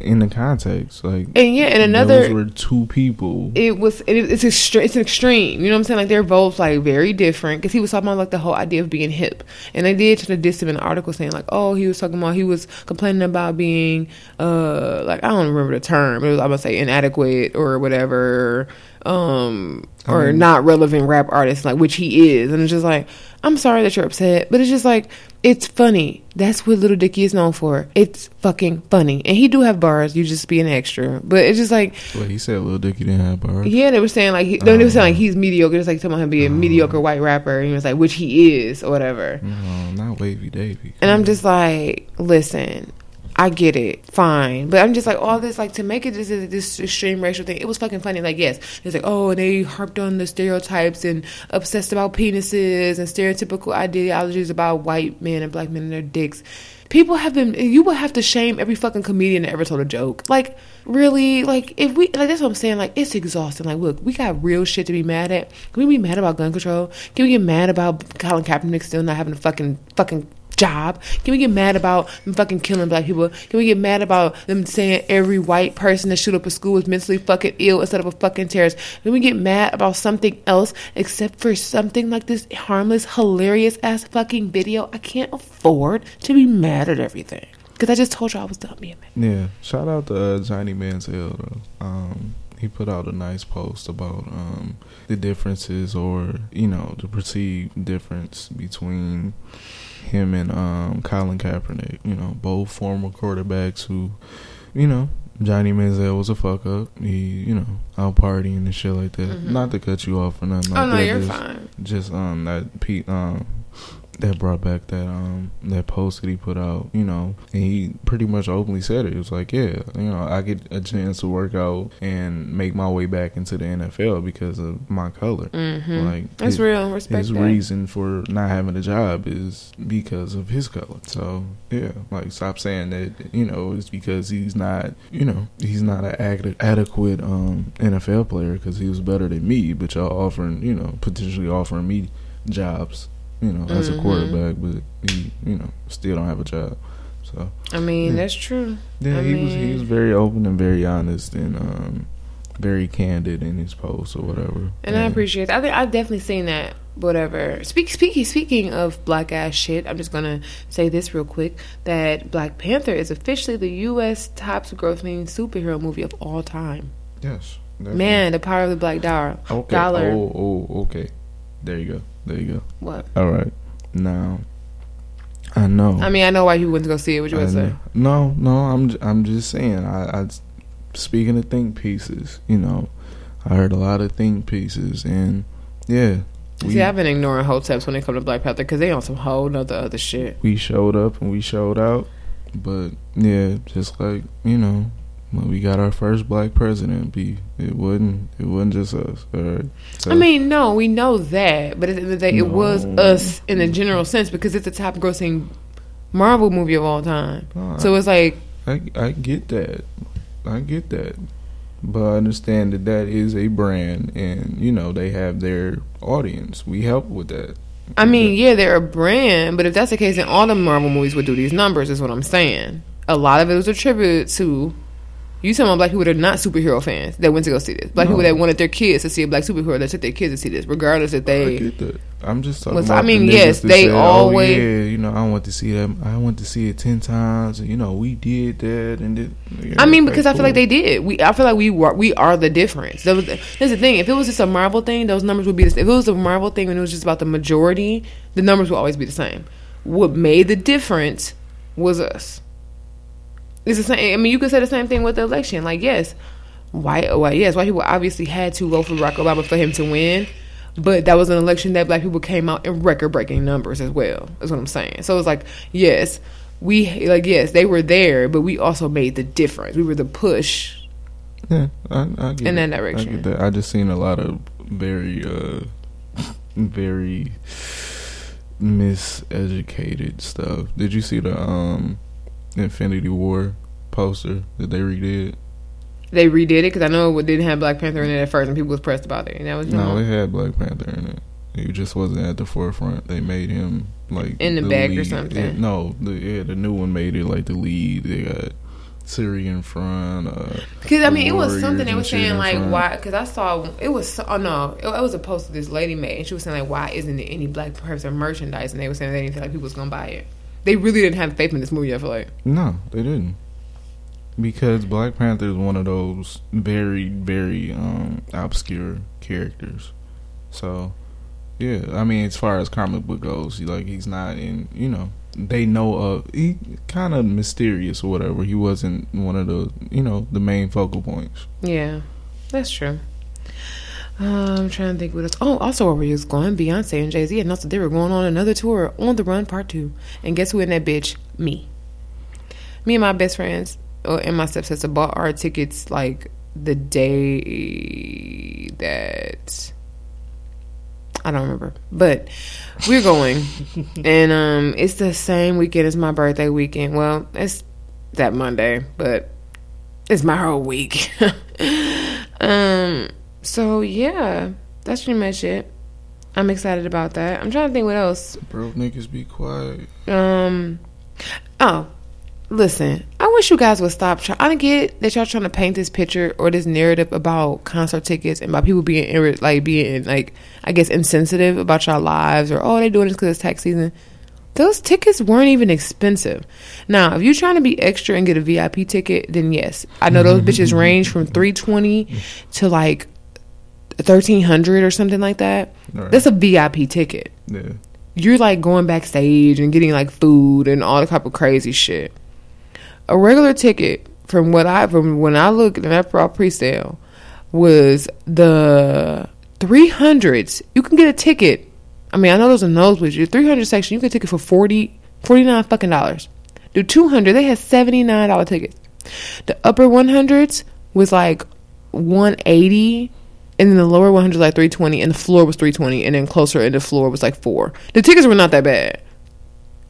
in the context, like, and yeah, and another, those were two people. It's extreme. You know what I'm saying? Like, they're both, like, very different, because he was talking about, like, the whole idea of being hip, and they did try to diss him in an article saying, like, oh, he was complaining about being like, I don't remember the term. It was, I'm gonna say, inadequate or whatever, or not relevant rap artist, like, which he is. And it's just like, I'm sorry that you're upset, but it's just like, it's funny. That's what Lil Dicky is known for. It's fucking funny. And he do have bars. You just be an extra. But it's just like... Wait, he said Lil Dicky didn't have bars? Yeah, they were saying like... They were saying like he's mediocre. It's like talking about him being a mediocre white rapper. And he was like, which he is or whatever. No, not Wavy Davy. And I'm just like, listen... I get it, fine, but I'm just like, all this, like, to make it this extreme racial thing. It was fucking funny. Like, yes, it's like, oh, and they harped on the stereotypes and obsessed about penises and stereotypical ideologies about white men and black men and their dicks. People have been. You would have to shame every fucking comedian that ever told a joke. Like, really? Like, if we, like, that's what I'm saying. Like, it's exhausting. Like, look, we got real shit to be mad at. Can we be mad about gun control? Can we get mad about Colin Kaepernick still not having a fucking job? Can we get mad about them fucking killing black people? Can we get mad about them saying every white person that shoot up a school is mentally fucking ill instead of a fucking terrorist? Can we get mad about something else except for something like this harmless, hilarious ass fucking video? I can't afford to be mad at everything, because I just told you I was done being mad. Yeah, shout out to Johnny Manziel though. He put out a nice post about the differences, or, you know, the perceived difference between him and Colin Kaepernick, you know, both former quarterbacks who, you know, Johnny Manziel was a fuck up. He, you know, out partying and shit like that. Mm-hmm. Not to cut you off or nothing like that. Oh no, you're fine. Just that Pete that brought back that that post that he put out, you know, and he pretty much openly said it. It was like, yeah, you know, I get a chance to work out and make my way back into the NFL because of my color. Mm-hmm. Like, that's real. Respect. His reason for not having a job is because of his color. So yeah, like, stop saying that, you know, it's because he's not, you know, he's not an adequate NFL player because he was better than me. But y'all offering, you know, potentially offering me jobs, you know, as a quarterback, but he, you know, still don't have a job. So I mean, yeah. That's true. Yeah, I mean, he was very open and very honest, and very candid in his posts or whatever. And I appreciate that. I've definitely seen that. Whatever. Speaking of black ass shit, I'm just gonna say this real quick, that Black Panther is officially the U.S. top grossing superhero movie of all time. Yes. Definitely. Man, the power of the black dollar. Okay. Dollar. Oh, okay. There you go. What? All right. Now, I know. I mean, I know why you wouldn't go see it. What you would say? No. I'm just saying. I speaking of think pieces, you know, I heard a lot of think pieces, and yeah. See, I've been ignoring hoteps when it comes to Black Panther because they on some whole nother other shit. We showed up and we showed out, but yeah, just like, you know, when we got our first black president, it wasn't just us. All right. So, I mean, no, we know that, but at the end of the day, it was us in a general sense because it's the top grossing Marvel movie of all time. No, so it's like I get that. But I understand that is a brand, and, you know, they have their audience. We help with that. I mean, yeah, they're a brand, but if that's the case, then all the Marvel movies would do these numbers, is what I'm saying. A lot of it was attributed to, you talking about black people that are not superhero fans that went to go see this. Black people that wanted their kids to see a black superhero that took their kids to see this, regardless if they... I get that. I'm just talking about... I mean, yes, they said, always... Oh, yeah, you know, I want to see that. I want to see it 10 times. And, you know, we did that. And it, you know, I mean, because I feel like they did. I feel like we are the difference. That's the thing. If it was just a Marvel thing, those numbers would be the same. If it was a Marvel thing and it was just about the majority, the numbers would always be the same. What made the difference was us. It's the same. I mean, you could say the same thing with the election. Like, yes, white people obviously had to vote for Barack Obama for him to win, but that was an election that black people came out in record-breaking numbers as well. That's what I'm saying. So it's like, yes, they were there, but we also made the difference. We were the push. Yeah, I get in that direction. I get that. I just seen a lot of very, very miseducated stuff. Did you see the Infinity War poster that they redid? They redid it because I know it didn't have Black Panther in it at first, and people was pressed about it. And that was no, it had Black Panther in it. He just wasn't at the forefront. They made him like in the back lead or something. It, the new one made it like the lead. They got Siri in front. Because I mean, it was something they were saying like why? Because I saw it was it was a poster this lady made, and she was saying like why isn't there any black person merchandise? And they were saying they didn't feel like people was gonna buy it. They really didn't have faith in this movie, I feel like. No, they didn't. Because Black Panther is one of those very, very obscure characters. So, yeah. I mean, as far as comic book goes, he's not in, you know, they know of. He kind of mysterious or whatever. He wasn't one of the, you know, the main focal points. Yeah, that's true. I'm trying to think what else. Oh, also where we was going, Beyonce and Jay-Z announced that they were going on another tour, On the Run Part 2. And guess who in that bitch? Me. Me and my best friends and my stepsister bought our tickets like the day that... I don't remember. But we're going. And it's the same weekend as my birthday weekend. Well, it's that Monday, but it's my whole week. So, yeah, that's pretty much it. I'm excited about that. I'm trying to think what else. Bro, niggas be quiet. Oh, listen, I wish you guys would stop. I don't get that y'all trying to paint this picture or this narrative about concert tickets and about people being I guess, insensitive about y'all lives or, oh, they doing this because it's tax season. Those tickets weren't even expensive. Now, if you're trying to be extra and get a VIP ticket, then yes. I know those bitches range from $320 to, like, $1,300 or something like that. Right. That's a VIP ticket. Yeah. You're like going backstage and getting like food and all the type of crazy shit. A regular ticket from when I looked and I brought pre-sale was the 300s. You can get a ticket. I mean, I know those are nosebleeds. Your 300 section, you can get a ticket for $49 fucking dollars. The 200, they had $79 tickets. The upper 100s was like $180. And then the lower 100 was like $320, and the floor was $320, and then closer in the floor was like $4. The tickets were not that bad.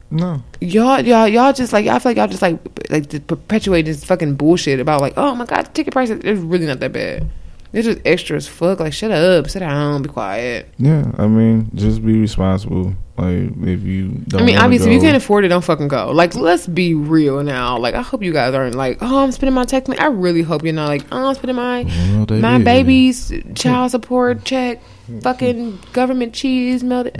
No, y'all just like I feel like y'all just like perpetuate this fucking bullshit about like, oh my god, ticket prices. It's really not that bad. They're just extra as fuck. Like, shut up, sit down, be quiet. Yeah, I mean, just be responsible. Like, if you don't, I mean, obviously, go, if you can't afford it, don't fucking go. Like, let's be real now. Like, I hope you guys aren't like, oh, I'm spending my tax money. I really hope you're not like, oh, I'm spending my baby's child support check, fucking government cheese melted.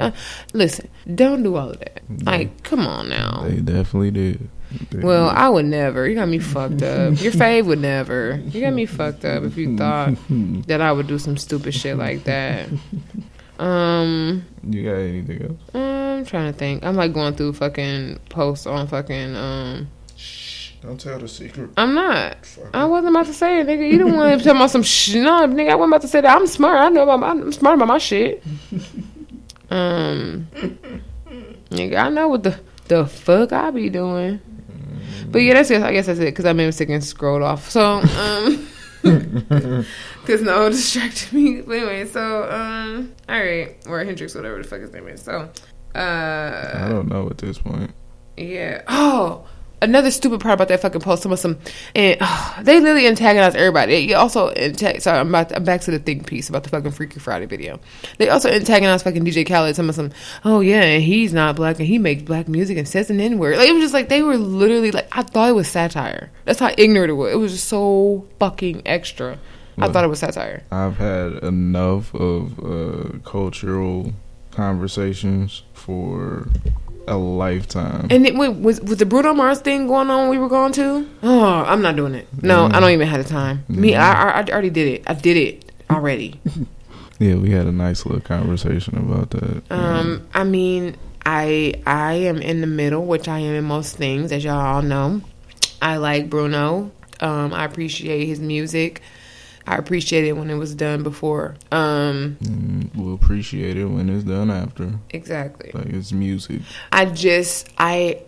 Listen, don't do all of that. Like, come on now. They definitely did. Well, I would never. You got me fucked up. Your fave would never. You got me fucked up if you thought that I would do some stupid shit like that. You got anything else? I'm trying to think. I'm like going through fucking posts on fucking Shh, don't tell the secret. I'm not. Fuck. I wasn't about to say it, nigga. You didn't want to talk about some shit. No, nigga, I wasn't about to say that. I'm smart. I know about I'm smart about my shit. Nigga, I know what the fuck I be doing. But yeah, that's it. I guess that's it, because I made a mistake and scrolled off. So, because no, it distracted me. But anyway, so, all right. Or Hendrix, whatever the fuck his name is. So, I don't know at this point. Yeah. Oh, another stupid part about that fucking post. They literally antagonize everybody. They also I'm back to the think piece about the fucking Freaky Friday video. They also antagonize fucking DJ Khaled. Oh yeah, and he's not black and he makes black music and says an N-word. Like, it was just like, they were literally like, I thought it was satire. That's how ignorant it was. It was just so fucking extra. Look, I thought it was satire. I've had enough of cultural conversations for a lifetime. And was the Bruno Mars thing going on? We were going to. Oh, I'm not doing it. No, I don't even have the time. Me, I already did it. I did it already. Yeah, we had a nice little conversation about that. I mean, I am in the middle, which I am in most things, as y'all all know. I like Bruno. I appreciate his music. I appreciate it when it was done before. We'll appreciate it when it's done after. Exactly. Like, it's music. I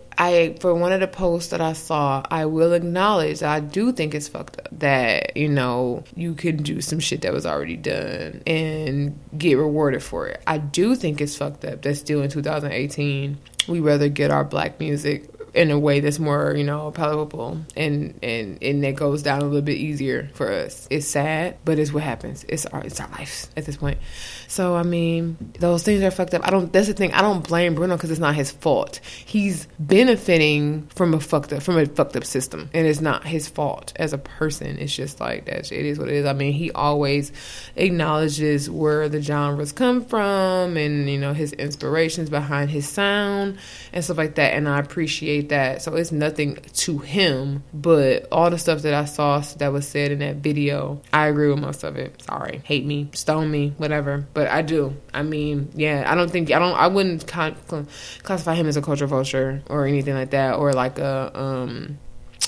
for one of the posts that I saw, I will acknowledge that I do think it's fucked up that, you know, you can do some shit that was already done and get rewarded for it. I do think it's fucked up that still in 2018, we rather get our black music in a way that's more, you know, palatable and that goes down a little bit easier for us. It's sad, but it's what happens. It's our lives at this point. So, I mean, those things are fucked up. That's the thing. I don't blame Bruno because it's not his fault. He's benefiting from a fucked up system, and it's not his fault as a person. It's just like that shit. It is what it is. I mean, he always acknowledges where the genres come from and, you know, his inspirations behind his sound and stuff like that, and I appreciate that. So it's nothing to him, but all the stuff that I saw that was said in that video, I agree with most of it. Sorry, hate me, stone me, whatever, but I do. I mean, yeah, I wouldn't classify him as a culture vulture or anything like that, or like a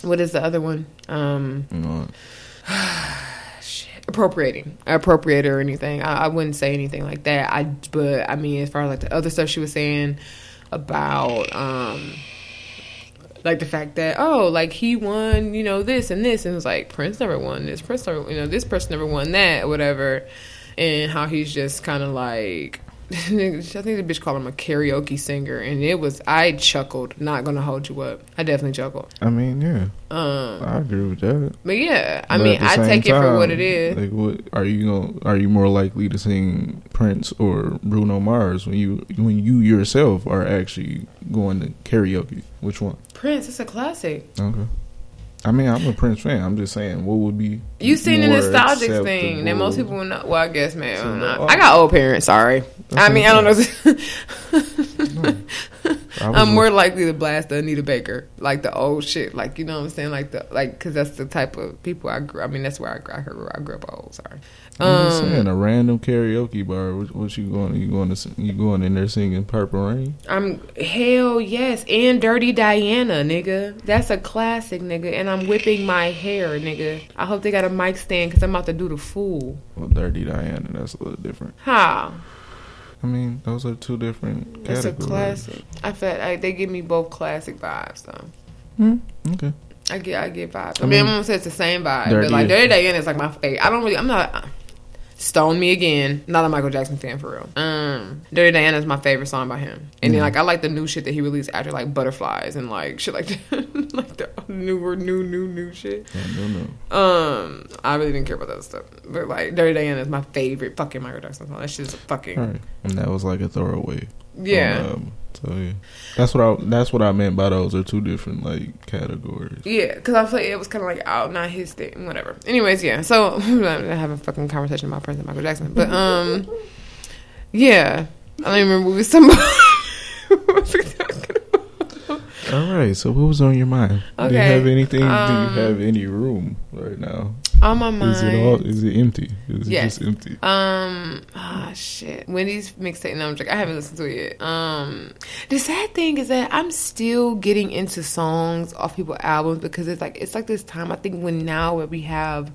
what is the other one? Appropriator or anything. I wouldn't say anything like that. But I mean, as far as like the other stuff she was saying about like the fact that, oh, like he won, you know, this and this, and it was like Prince never won this, Prince never, you know, this person never won that, or whatever, and how he's just kind of like, I think the bitch called him a karaoke singer, and I chuckled, not gonna hold you up. I definitely chuckled. I mean, yeah, I agree with that. But yeah, I mean, I take it for what it is. Like, are you more likely to sing Prince or Bruno Mars when you yourself are actually going to karaoke? Which one? Prince. It's a classic. Okay. I mean, I'm a Prince fan. I'm just saying, what would be you seen the nostalgic thing that most people would not? Well, I guess, man, so, I got old parents. Sorry, I mean, I don't know. No. I'm more likely to blast the Anita Baker, like the old shit, like, you know what I'm saying, like because that's the type of people I grew. I mean, that's where I grew up old. Sorry, I'm just saying, a random karaoke bar. What you going? You going in there singing Purple Rain? Hell yes, and Dirty Diana, nigga. That's a classic, nigga. And I'm whipping my hair, nigga. I hope they got a mic stand because I'm about to do the fool. Well, Dirty Diana, that's a little different. How? I mean, those are two different categories. That's a classic. I felt like they give me both classic vibes, though. Okay. I get vibes. I mean, I'm gonna say it's the same vibe, but like Dirty Diana is like my favorite. I'm not stone me again. Not a Michael Jackson fan for real. Dirty Diana is my favorite song by him, and then like I like the new shit that he released after, like Butterflies and like shit like that, like the New shit. Yeah, no. I really didn't care about that stuff. But like Dirty Diana is my favorite fucking Michael Jackson song. That shit is a fucking. Right. And that was like a throwaway. Yeah. So yeah, that's what I meant by those are two different like categories. Yeah, because I feel like it was kind of like out, not his thing, whatever. Anyways, yeah. So I'm having a fucking conversation about Prince and Michael Jackson, but yeah, I don't even remember what we was talking about. All right, so what was on your mind? Okay. Do you have anything? Do you have any room right now? On my mind. Is it empty? Is it just empty? Shit. Wendy's mixtape. No, I'm joking. I haven't listened to it yet. The sad thing is that I'm still getting into songs off people's albums because it's like this time, I think, when now where we have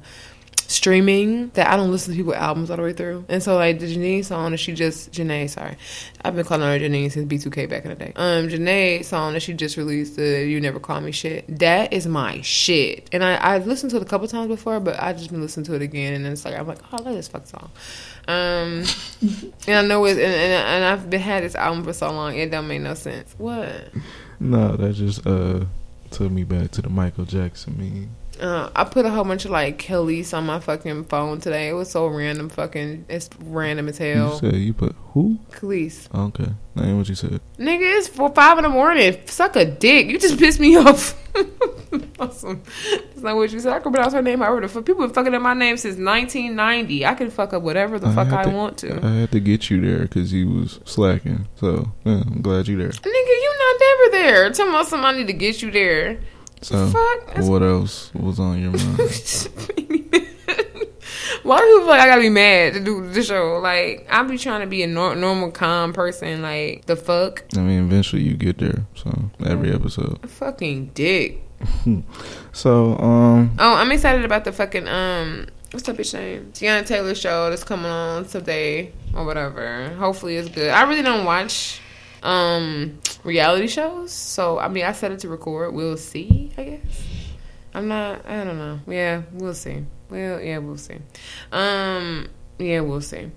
streaming that I don't listen to people's albums all the way through. And so like the Janae song that she just I've been calling her Janae since B2K back in the day. Janae song that she just released, the You Never Call Me shit, that is my shit. And I've listened to it a couple times before, but I've just been listening to it again, and then it's like I'm like, oh, I love this fuck song. And I know it's and I've been had this album for so long, it don't make no sense. What? No, that just took me back to the Michael Jackson meme. I put a whole bunch of like Kelly's on my fucking phone today. It was so random, fucking. It's random as hell. You said you put who? Khalees. Okay, that ain't what you said. Nigga, it's 5 in the morning. Suck a dick. You just pissed me off. Awesome. That's not what you said. I can pronounce her name however. For people been fucking up my name since 1990. I can fuck up whatever the fuck I want to. I had to get you there because you was slacking. So yeah, I'm glad you there. Nigga, you not never there. Tell me somebody to get you there. So, fuck, what else was on your mind? Why do people like I gotta be mad to do the show? Like, I be trying to be a normal, calm person. Like, the fuck? I mean, eventually you get there. So, every episode. A fucking dick. So, oh, I'm excited about the fucking, what's that bitch name? Tiana Taylor show that's coming on today or whatever. Hopefully it's good. I really don't watch reality shows, so I mean I set it to record. We'll see, I guess. I don't know. Yeah, we'll see. We'll see. Yeah, we'll see.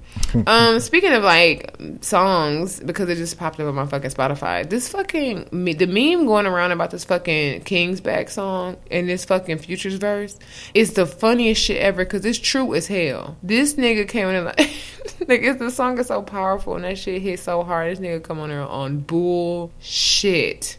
Speaking of like songs, because it just popped up on my fucking Spotify. This fucking the meme going around about this fucking King's Back song and this fucking Future's verse is the funniest shit ever because it's true as hell. This nigga came in and like, nigga, the song is so powerful and that shit hit so hard. This nigga come on there on bullshit.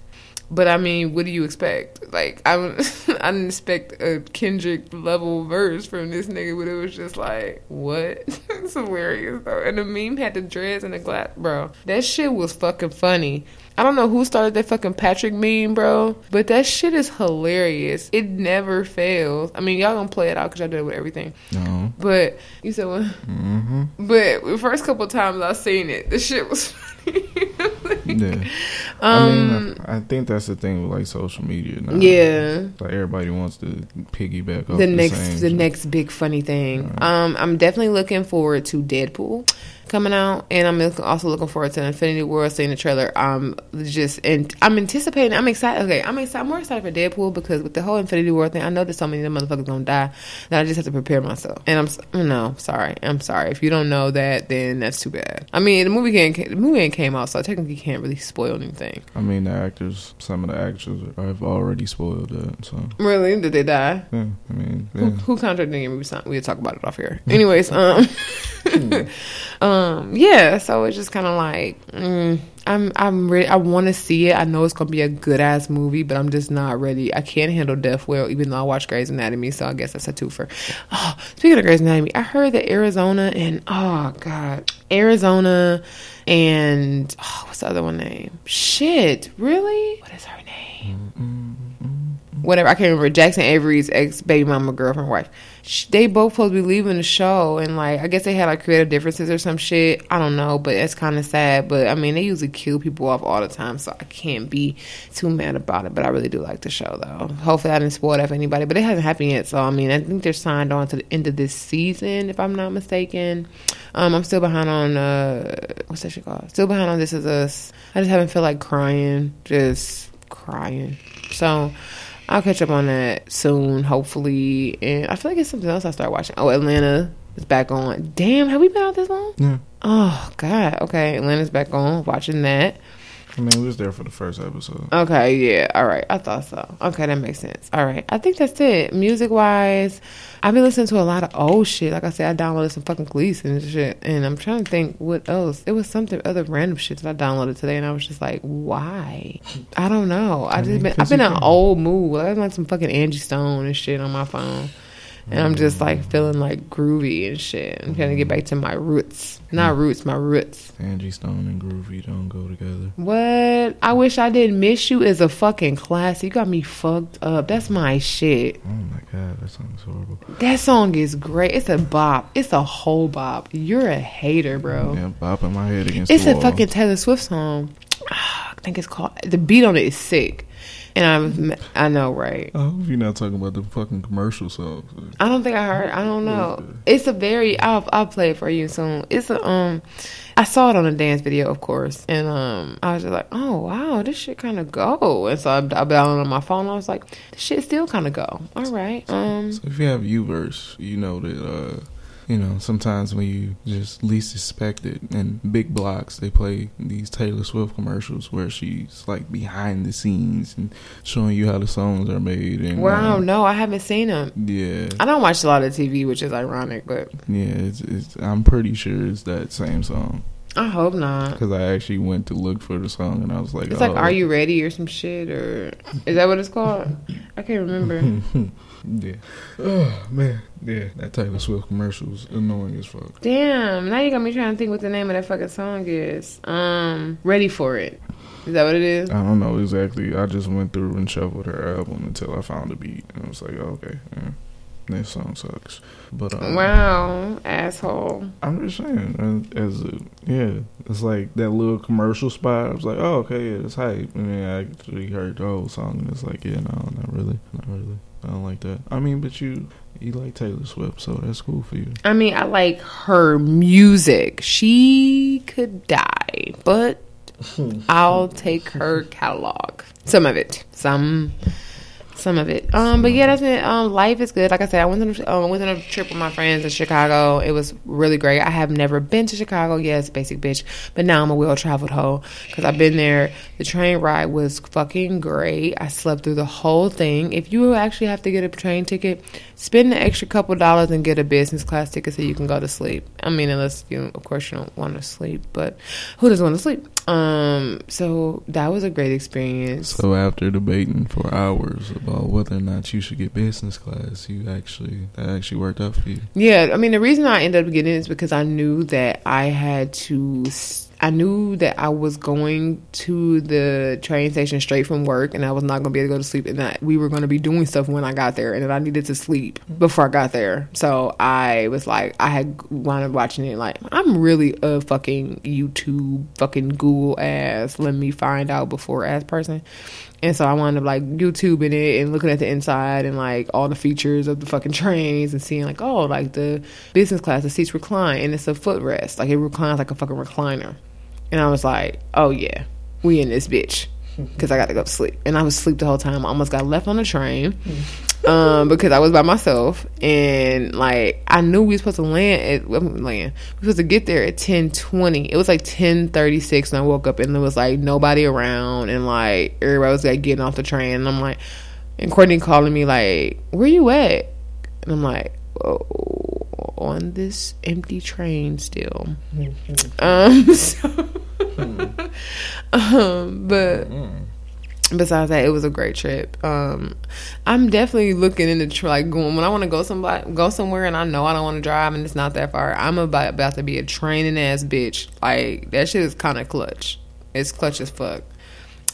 But I mean, what do you expect? Like, I didn't expect a Kendrick level verse from this nigga, but it was just like, what? It's hilarious though. And the meme had the dreads and the glass, bro. That shit was fucking funny. I don't know who started that fucking Patrick meme, bro, but that shit is hilarious. It never fails. I mean, y'all gonna play it out because y'all did it with everything. No. But you said what? Mm-hmm. But the first couple times I seen it, the shit was funny. Yeah, I mean, I think that's the thing with like social media now. Yeah, like everybody wants to piggyback off the next big funny thing. Right. I'm definitely looking forward to Deadpool coming out, and I'm also looking forward to Infinity War, seeing the trailer. I'm excited. Okay, I'm more excited for Deadpool because with the whole Infinity War thing, I know there's so many of them motherfuckers gonna die that I just have to prepare myself. And I'm sorry if you don't know that, then that's too bad. I mean, the movie ain't came out, so technically can't really spoil anything. I mean, some of the actors have already spoiled it. So really, did they die? Yeah, I mean, yeah. Who contradicted him? We'll talk about it off here. Anyways, yeah, so it's just kind of like I want to see it. I know it's gonna be a good ass movie, but I'm just not ready. I can't handle death well, even though I watch Grey's Anatomy, so I guess that's a twofer. Oh, speaking of Grey's Anatomy, I heard that Arizona and what's the other one name? Shit, really? What is her name? Whatever, I can't remember. Jackson Avery's ex baby mama, girlfriend, wife. They both supposed to be leaving the show, and like I guess they had like creative differences or some shit. I don't know, but it's kind of sad. But I mean, they usually kill people off all the time, so I can't be too mad about it. But I really do like the show, though. Hopefully, I didn't spoil that for anybody. But it hasn't happened yet, so I mean, I think they're signed on to the end of this season, if I'm not mistaken. I'm still behind on what's that shit called? Still behind on This Is Us. I just haven't felt like crying. So I'll catch up on that soon, hopefully. And I feel like it's something else I start watching. Oh, Atlanta is back on. Damn, have we been out this long? Yeah. Oh, God. Okay, Atlanta's back on. Watching that. I mean, we was there for the first episode. Okay, yeah. All right. I thought so. Okay, that makes sense. All right. I think that's it. Music-wise, I've been listening to a lot of old shit. Like I said, I downloaded some fucking Gleason and shit. And I'm trying to think what else. It was something other random shit that I downloaded today. And I was just like, why? I don't know. I've been in an old mood. I've been like some fucking Angie Stone and shit on my phone. And I'm just like feeling like groovy and shit. I'm trying to get back to my roots. Not roots, my roots. Angie Stone and groovy don't go together. What? I wish I didn't. Miss You is a fucking classic. You got me fucked up. That's my shit. Oh my God, that song's horrible. That song is great. It's a bop. It's a whole bop. You're a hater, bro. Yeah, bopping my head against the wall. It's a fucking Taylor Swift song. I think it's called... The beat on it is sick. And I know, right? I hope you're not talking about the fucking commercial songs. I don't think I heard. I don't know. It's a very... I'll play it for you soon. It's a... I saw it on a dance video, of course. And I was just like, oh, wow, this shit kind of go. And so I downloaded on my phone. I was like, this shit still kind of go. All right. So if you have U-verse, you know that... You know, sometimes when you just least expect it, in big blocks, they play these Taylor Swift commercials where she's like behind the scenes and showing you how the songs are made. And, well, I don't know. I haven't seen them. Yeah. I don't watch a lot of TV, which is ironic, but. Yeah, I'm pretty sure it's that same song. I hope not. Because I actually went to look for the song and I was like, it's like, Are You Ready or some shit? Or is that what it's called? I can't remember. Yeah. Oh, man. Yeah. That Taylor Swift commercial's annoying as fuck. Damn. Now you got me trying to think what the name of that fucking song is. Ready for It. Is that what it is? I don't know exactly. I just went through and shuffled her album until I found a beat. And I was like, oh, okay. Yeah. That song sucks. But wow, asshole. I'm just saying, yeah, it's like that little commercial spot. I was like, oh, okay, yeah, it's hype. And then I actually heard the whole song, and it's like, yeah, no, not really. I don't like that. I mean, but you like Taylor Swift, so that's cool for you. I mean, I like her music. She could die, but I'll take her catalog. Some of it. But yeah, that's it. Life is good. Like I said, I went on a trip with my friends in Chicago. It was really great. I have never been to Chicago. Yes, basic bitch. But now I'm a well-traveled hoe because I've been there. The train ride was fucking great. I slept through the whole thing. If you actually have to get a train ticket, spend the extra couple dollars and get a business class ticket so you can go to sleep. I mean, unless you, of course, you don't want to sleep. But who doesn't want to sleep? So that was a great experience. So after debating for hours about whether or not you should get business class, that actually worked out for you. Yeah, I mean, the reason I ended up getting it is because I knew that I was going to the train station straight from work and I was not going to be able to go to sleep and that we were going to be doing stuff when I got there and that I needed to sleep before I got there. So I was like, I had wound up watching it like, I'm really a fucking YouTube fucking Google ass, let me find out before ass person. And so I wound up like YouTubing it and looking at the inside and like all the features of the fucking trains and seeing like, oh, like the business class, the seats recline and it's a footrest. Like it reclines like a fucking recliner. And I was like, oh, yeah, we in this bitch because I got to go to sleep. And I was asleep the whole time. I almost got left on the train because I was by myself. And, like, I knew we were supposed to we were supposed to get there at 10:20. It was, like, 10:36 and I woke up and there was, like, nobody around. And, like, everybody was, like, getting off the train. And I'm like, and Courtney calling me, like, where you at? And I'm like, oh, on this empty train still. But besides that, it was a great trip. I'm definitely looking into like going when I want to go somewhere, and I know I don't want to drive, and it's not that far. I'm about to be a training ass bitch. Like that shit is kind of clutch. It's clutch as fuck.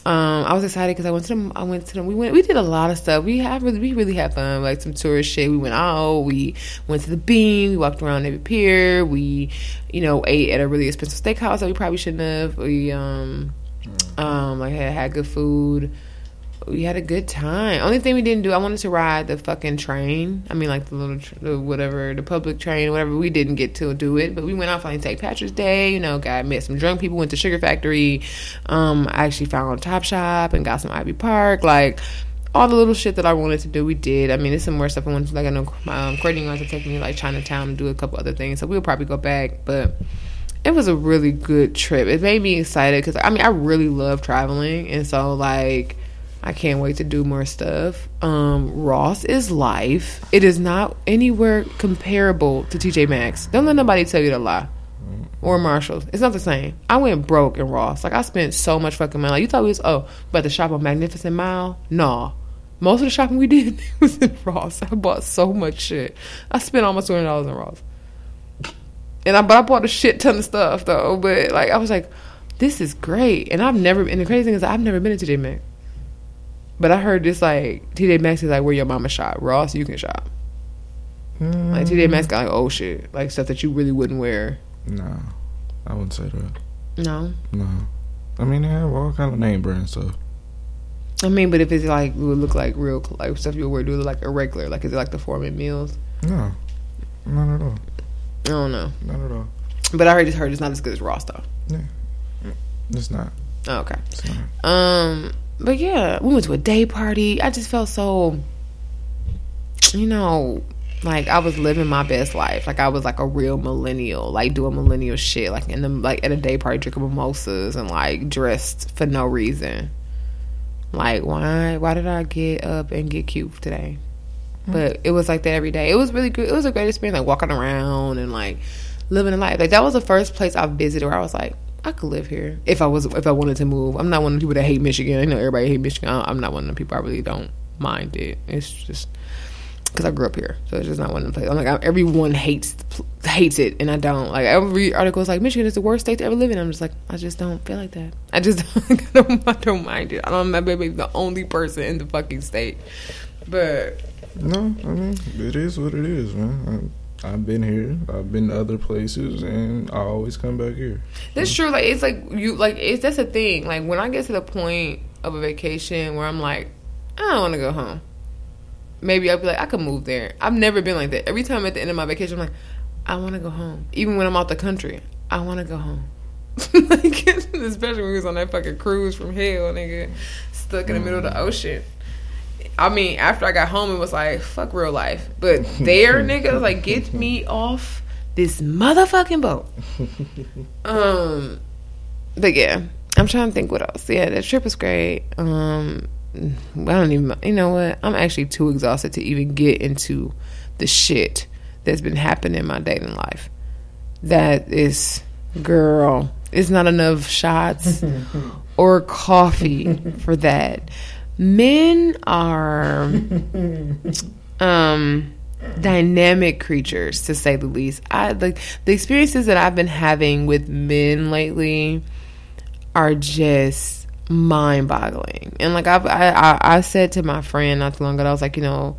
I was excited because we did a lot of stuff. We really had fun, like some tourist shit. We went to the Bean, we walked around every pier, we, you know, ate at a really expensive steakhouse that we probably shouldn't have. We, like had good food. We had a good time. Only thing we didn't do, I wanted to ride the fucking train. I mean, like the little, the public train, whatever. We didn't get to do it, but we went off on St. Patrick's Day. You know, met some drunk people, went to Sugar Factory. I actually found Top Shop and got some Ivy Park. Like, all the little shit that I wanted to do, we did. I mean, there's some more stuff I wanted to do. Like, I know Courtney wanted to take me to, like, Chinatown and do a couple other things. So we'll probably go back, but... it was a really good trip. It made me excited because, I mean, I really love traveling. And so, like, I can't wait to do more stuff. Ross is life. It is not anywhere comparable to TJ Maxx. Don't let nobody tell you the lie. Or Marshalls. It's not the same. I went broke in Ross. Like, I spent so much fucking money. Like, you thought we was, about to shop on Magnificent Mile? No. Most of the shopping we did was in Ross. I bought so much shit. I spent almost $200 in Ross. But I bought a shit ton of stuff, though. But, like, I was like, this is great. And the crazy thing is, I've never been to TJ Maxx. But I heard this, like, TJ Maxx is, like, where your mama shop. Ross, you can shop. Mm. Like, TJ Maxx got, like, old shit. Like, stuff that you really wouldn't wear. No, I wouldn't say that. No. I mean, they have all kind of name brand stuff. I mean, but if it's, like, it would look like real, like, stuff you would wear, do it look like irregular? Like, is it, like, the Foreman meals? No, not at all. I don't know. Not at all. But I heard it's not as good as Ross, though. Yeah. It's not. Oh, okay. It's not. But, yeah, we went to a day party. I just felt so, you know, like, I was living my best life. Like, I was, like, a real millennial. Like, doing millennial shit. Like, at a day party, drinking mimosas and, like, dressed for no reason. Like, why did I get up and get cute today? But it was like that every day. It was really good. It was a great experience, like, walking around and, like, living a life. Like, that was the first place I visited where I was like, I could live here if I wanted to move. I'm not one of the people that hate Michigan. I know everybody hate Michigan. I'm not one of the people. I really don't mind it. It's just because I grew up here, so it's just not one of the places. I'm like, everyone hates it, and I don't. Like, every article is like, Michigan is the worst state to ever live in. I'm just like, I just don't feel like that. I just don't mind it. I don't remember being the only person in the fucking state, but. No, I mean, it is what it is, man. I've been here. I've been to other places, and I always come back here. That's true. Like, it's like you, like, it's, that's the thing. Like, when I get to the point of a vacation where I'm like, I don't want to go home. Maybe I'll be like, I could move there. I've never been like that. Every time at the end of my vacation, I'm like, I want to go home. Even when I'm out the country, I want to go home. Like, especially when we was on that fucking cruise from hell, nigga, stuck in the middle of the ocean. I mean, after I got home, it was like, fuck real life. But there, niggas, like, get me off this motherfucking boat. But, yeah, I'm trying to think what else. Yeah, that trip was great. I don't even, you know what? I'm actually too exhausted to even get into the shit that's been happening in my dating life. That is, girl, it's not enough shots or coffee for that. Men are dynamic creatures, to say the least. The experiences that I've been having with men lately are just mind-boggling. And, like, I said to my friend not too long ago, I was like, you know,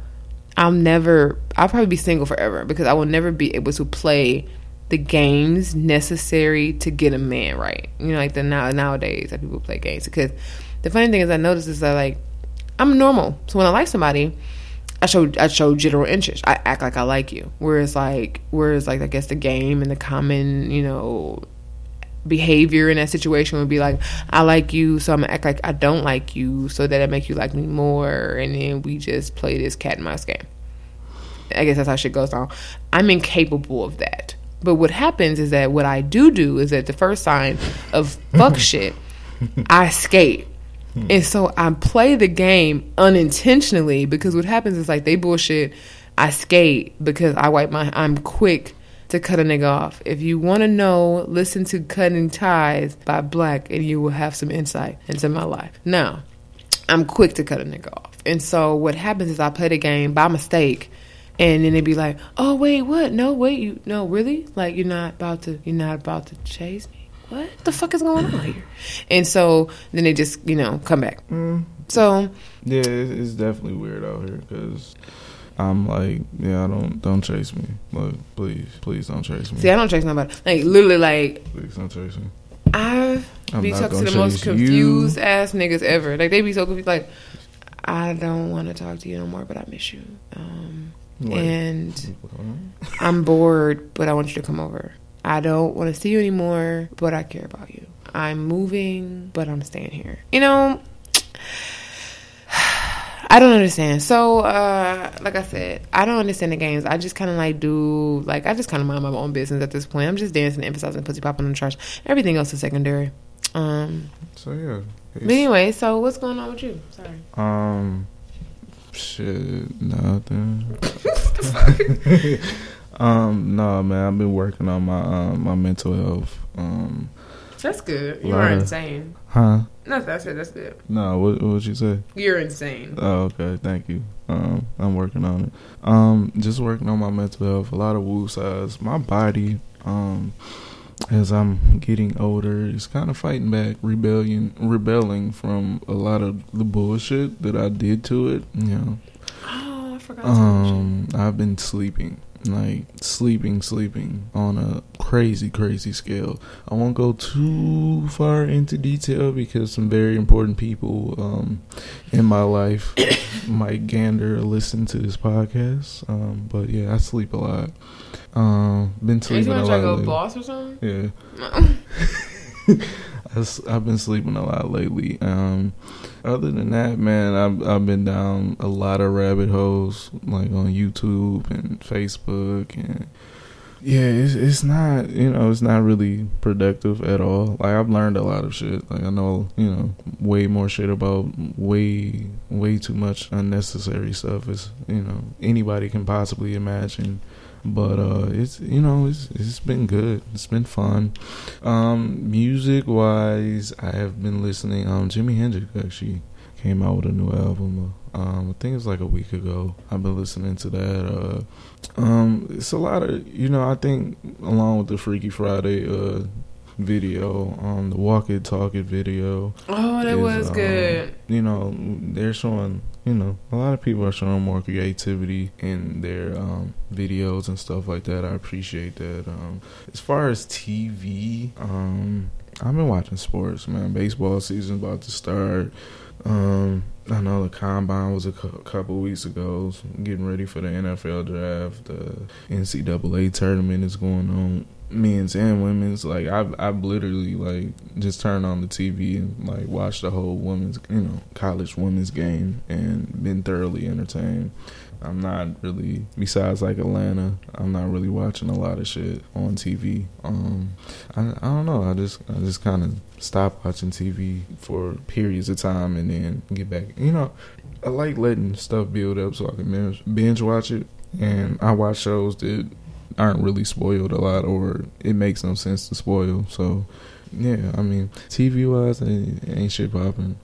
I'll probably be single forever because I will never be able to play the games necessary to get a man right. You know, like, nowadays that people play games. Because the funny thing is, I noticed is that, like, I'm normal. So when I like somebody, I show general interest. I act like I like you. Whereas like I guess the game and the common, you know, behavior in that situation would be like, I like you, so I'm gonna act like I don't like you so that it makes you like me more, and then we just play this cat and mouse game. I guess that's how shit goes on. I'm incapable of that. But what happens is that what I do is that the first sign of fuck shit, I escape. And so I play the game unintentionally because what happens is, like, they bullshit. I skate because I'm quick to cut a nigga off. If you want to know, listen to Cutting Ties by Black and you will have some insight into my life. Now, I'm quick to cut a nigga off. And so what happens is I play the game by mistake. And then they'd be like, oh, wait, what? No, wait, really? Like, you're not about to chase me? What the fuck is going on here? And so then they just, you know, come back. Mm. So yeah, it's definitely weird out here because I'm like, yeah, don't chase me. Like, please don't chase me. See, I don't chase nobody. Like, literally, like, please don't chase me. I'm be talking to the most confused you. Ass niggas ever. Like, they be so confused. Like, I don't want to talk to you no more, but I miss you. And I'm bored, but I want you to come over. I don't want to see you anymore, but I care about you. I'm moving, but I'm staying here. You know, I don't understand. So, like I said, I don't understand the games. I just kind of like do, like, I just kind of mind my own business at this point. I'm just dancing, emphasizing pussy popping in the trash. Everything else is secondary. So, yeah. But anyway, so what's going on with you? Sorry. Shit, nothing. No, man, I've been working on my my mental health. That's good. You are insane. Huh? No, that's it. That's good. No, what'd you say? You're insane. Oh, okay. Thank you. I'm working on it. Just working on my mental health. A lot of woo sides. My body, as I'm getting older, is kind of fighting back, rebelling from a lot of the bullshit that I did to it. You know. Oh, I forgot. I've been sleeping. Like, sleeping on a crazy scale. I won't go too far into detail because some very important people in my life might gander or listen to this podcast. But yeah, I sleep a lot. Been sleeping a lot. You want to go boss or something? Yeah. No. I've been sleeping a lot lately. Other than that, man, I've been down a lot of rabbit holes, like on YouTube and Facebook, and yeah, it's not, you know, it's not really productive at all. Like, I've learned a lot of shit. Like, I know, you know, way more shit about way too much unnecessary stuff as, you know, anybody can possibly imagine. But it's, you know, it's been good. It's been fun. Music wise, I have been listening. Jimi Hendrix actually came out with a new album. I think it was like a week ago. I've been listening to that. It's a lot of, you know, I think along with the Freaky Friday video, the Walk It Talk It video. Oh, that was good. You know, they're showing, you know, a lot of people are showing more creativity in their videos and stuff like that. I appreciate that. As far as TV, I've been watching sports, man. Baseball season's about to start. I know the combine was a couple weeks ago. So I'm getting ready for the NFL draft. The NCAA tournament is going on. Men's and women's, like I've literally like just turned on the TV and like watched the whole women's, you know, college women's game and been thoroughly entertained. I'm not really, besides like Atlanta, I'm not really watching a lot of shit on TV. I don't know. I just kind of stop watching TV for periods of time and then get back. You know, I like letting stuff build up so I can binge watch it, and I watch shows that aren't really spoiled a lot, or it makes no sense to spoil. So yeah, I mean, TV wise, ain't shit popping.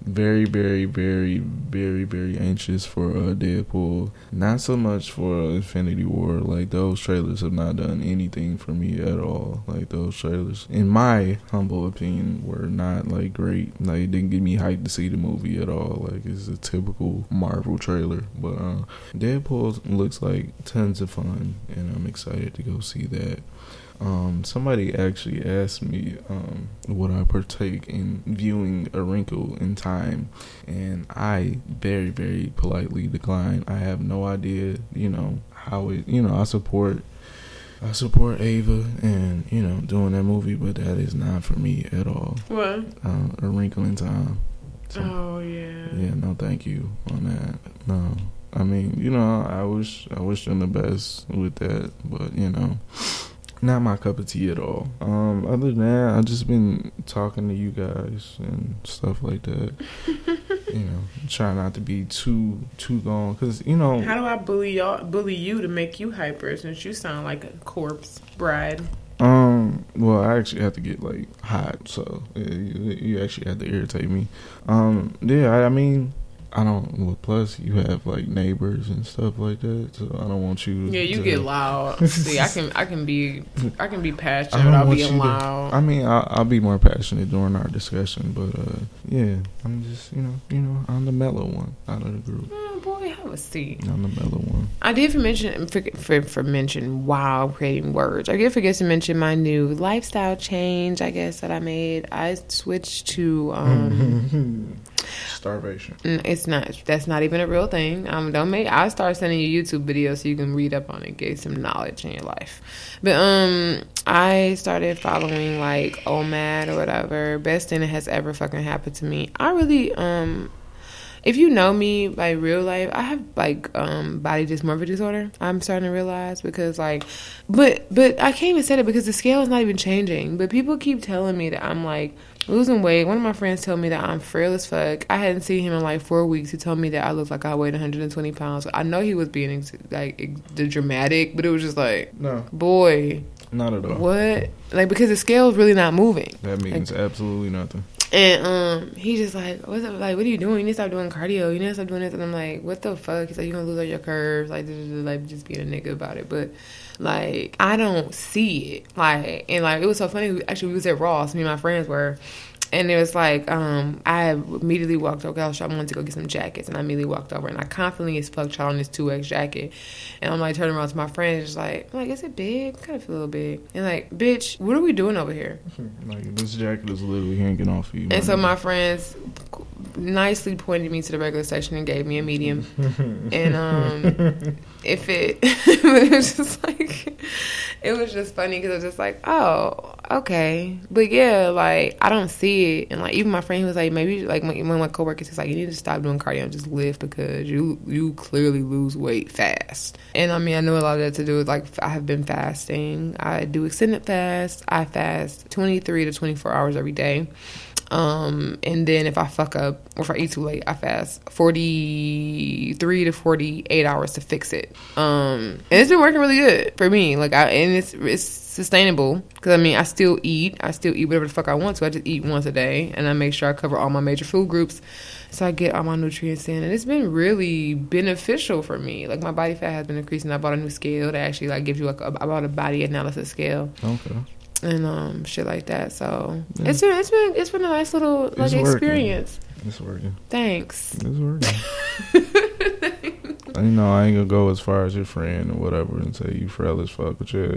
Very anxious for Deadpool. Not so much for Infinity War. Like, those trailers have not done anything for me at all. Like, those trailers, in my humble opinion, were not like great. Like, it didn't get me hyped to see the movie at all. Like, it's a typical Marvel trailer. But Deadpool looks like tons of fun, and I'm excited to go see that. Somebody actually asked me would I partake in viewing A Wrinkle in Time, and I very politely declined. I have no idea, you know, how it, you know, I support Ava and, you know, doing that movie, but that is not for me at all. What? A Wrinkle in Time. So, oh yeah. Yeah, no thank you on that. No. I mean, you know, I wish them the best with that, but you know, not my cup of tea at all. Other than that, I've just been talking to you guys and stuff like that. You know, try not to be too gone, because, you know, how do I bully you to make you hyper since you sound like a corpse bride? Well, I actually have to get like hot, so you actually have to irritate me. Yeah, I mean, I don't. Well, plus you have like neighbors and stuff like that, so I don't want you. Yeah, you get loud. See, I can be passionate without being loud. I mean, I'll be more passionate during our discussion, but yeah, I'm just, you know, I'm the mellow one out of the group. Oh boy, have a seat. I'm the mellow one. I did mention while creating words. I did forget to mention my new lifestyle change, I guess, that I made. I switched to starvation. It's not. That's not even a real thing. Don't make. I'll start sending you YouTube videos so you can read up on it, get some knowledge in your life. But I started following like OMAD or whatever. Best thing that has ever fucking happened to me. I really if you know me, like, real life, I have, like, body dysmorphia disorder, I'm starting to realize, because, like, but I can't even say that because the scale is not even changing, but people keep telling me that I'm, like, losing weight. One of my friends told me that I'm frail as fuck. I hadn't seen him in, like, 4 weeks. He told me that I looked like I weighed 120 pounds. I know he was being, like, dramatic, but it was just like, no. Boy. Not at all. What? Like, because the scale is really not moving. That means, like, absolutely nothing. And he's just like, what's up? Like, what are you doing? You need to stop doing cardio. You need to stop doing this. And I'm like, what the fuck? He's like, you're going to lose all your curves. Like, just being a nigga about it. But, like, I don't see it. Like, and, like, it was so funny. Actually, we was at Ross. Me and my friends were. And it was like, I immediately walked over. I was shopping, I wanted to go get some jackets. And I immediately walked over. And I confidently as fuck tried on this 2X jacket. And I'm, like, turning around to my friends. Just like, I'm like, is it big? Kind of feel a little big. And, like, bitch, what are we doing over here? Like, this jacket is literally hanging off of you. And so my friends nicely pointed me to the regular section and gave me a medium. And it was just like, it was just funny because I was just like, oh, okay. But, yeah, like, I don't see it. And, like, even my friend, he was like, maybe, like, one of my coworkers is like, you need to stop doing cardio and just lift because you clearly lose weight fast. And I mean, I know a lot of that to do with, like, I have been fasting. I do extended fast. I fast 23 to 24 hours every day. And then if I fuck up or if I eat too late, I fast 43 to 48 hours to fix it. And it's been working really good for me. Like, it's sustainable because, I mean, I still eat whatever the fuck I want to. I just eat once a day and I make sure I cover all my major food groups so I get all my nutrients in. And it's been really beneficial for me. Like, my body fat has been increasing. I bought a new scale that actually, like, gives you, like, about a body analysis scale. Okay. And shit like that. So yeah. It's been a nice little, like, experience. It's working. Thanks. It's working. You know, I ain't gonna go as far as your friend or whatever and say you frail as fuck, but yeah,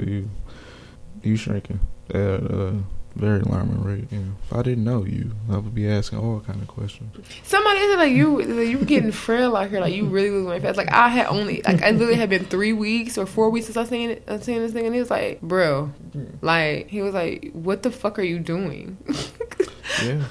you shrinking at a very alarming rate. You know, if I didn't know you, I would be asking all kind of questions. Somebody said, like, you were getting frail out here, like, you really losing weight fast. Like, I had only, like, I literally had been 3 weeks or 4 weeks since I seen this thing, and he was like, bro. Like, he was like, what the fuck are you doing? Yeah.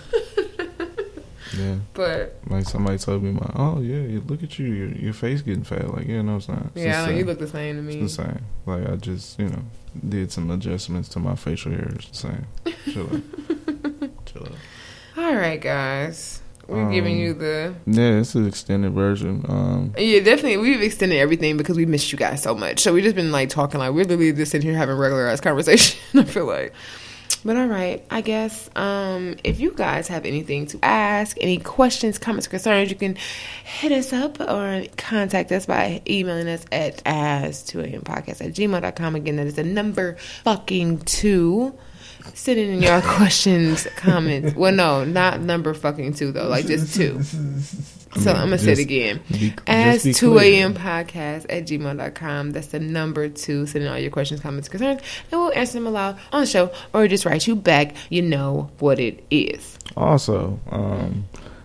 Yeah. But, like, somebody told me, like, oh, yeah, look at you. Your face getting fat. Like, yeah, no, it's not. It's yeah, like, you look the same to me. It's the same. Like, I just, you know, did some adjustments to my facial hair. It's the same. Chill out. Chill out. All right, guys. We're giving you the... Yeah, it's an extended version. Yeah, definitely. We've extended everything because we missed you guys so much. So we've just been, like, talking. Like, we're literally just sitting here having regularized conversation, I feel like. But, all right, I guess if you guys have anything to ask, any questions, comments, concerns, you can hit us up or contact us by emailing us at 2ampodcast@gmail.com. Again, that is the number fucking 2. Send in your questions, comments. Well, no, not number fucking 2, though. Like, just 2. So I'm going to say it again. As 2am podcast at gmail.com. That's the number 2. Send in all your questions, comments, concerns, and we'll answer them aloud on the show or just write you back. You know what it is. Also,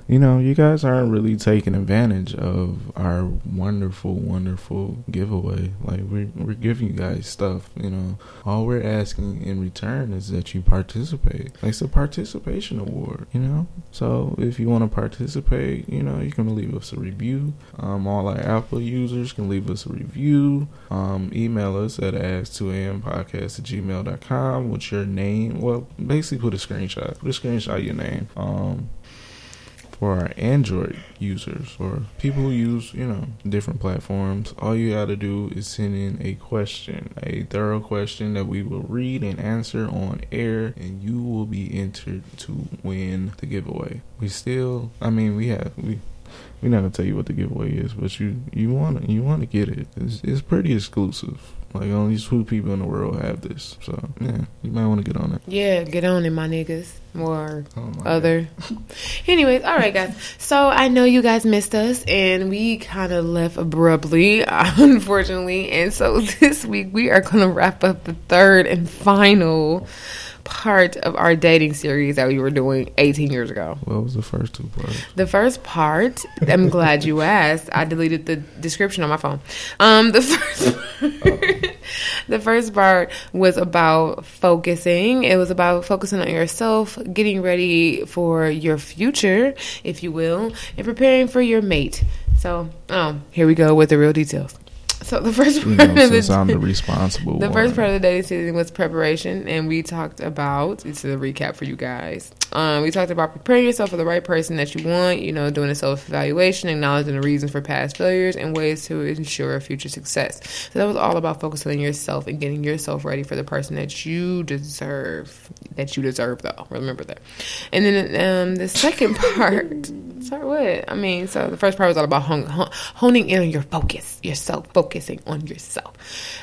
you know, you guys aren't really taking advantage of our wonderful, wonderful giveaway. Like, we're giving you guys stuff, you know. All we're asking in return is that you participate. Like, it's a participation award, you know. So, if you want to participate, you know, you can leave us a review. All our Apple users can leave us a review. Email us at ask2ampodcast@gmail.com with your name. Well, basically put a screenshot. Put a screenshot of your name. For our Android users or people who use, you know, different platforms, all you got to do is send in a question, a thorough question that we will read and answer on air, and you will be entered to win the giveaway. We're not going to tell you what the giveaway is, but you want to get it. It's pretty exclusive. Like, only 2 people in the world have this. So, yeah, you might want to get on it. Yeah, get on it, my niggas. Or other. Anyways, all right, guys. So, I know you guys missed us, and we kind of left abruptly, unfortunately. And so, this week, we are going to wrap up the third and final part of our dating series that we were doing 18 years ago. What was the first two parts? The first part, I'm glad you asked. I deleted the description on my phone. The first part was about focusing. It was about focusing on yourself, getting ready for your future, if you will, and preparing for your mate. So, here we go with the real details. So the first part of the dating season was preparation, and we talked about, this is a recap for you guys. We talked about preparing yourself for the right person that you want, you know, doing a self-evaluation, acknowledging the reasons for past failures, and ways to ensure future success. So that was all about focusing on yourself and getting yourself ready for the person that you deserve. That you deserve, though. Remember that. And then the second part... Sorry, what? I mean, so the first part was all about honing in on your focus, yourself, focusing on yourself.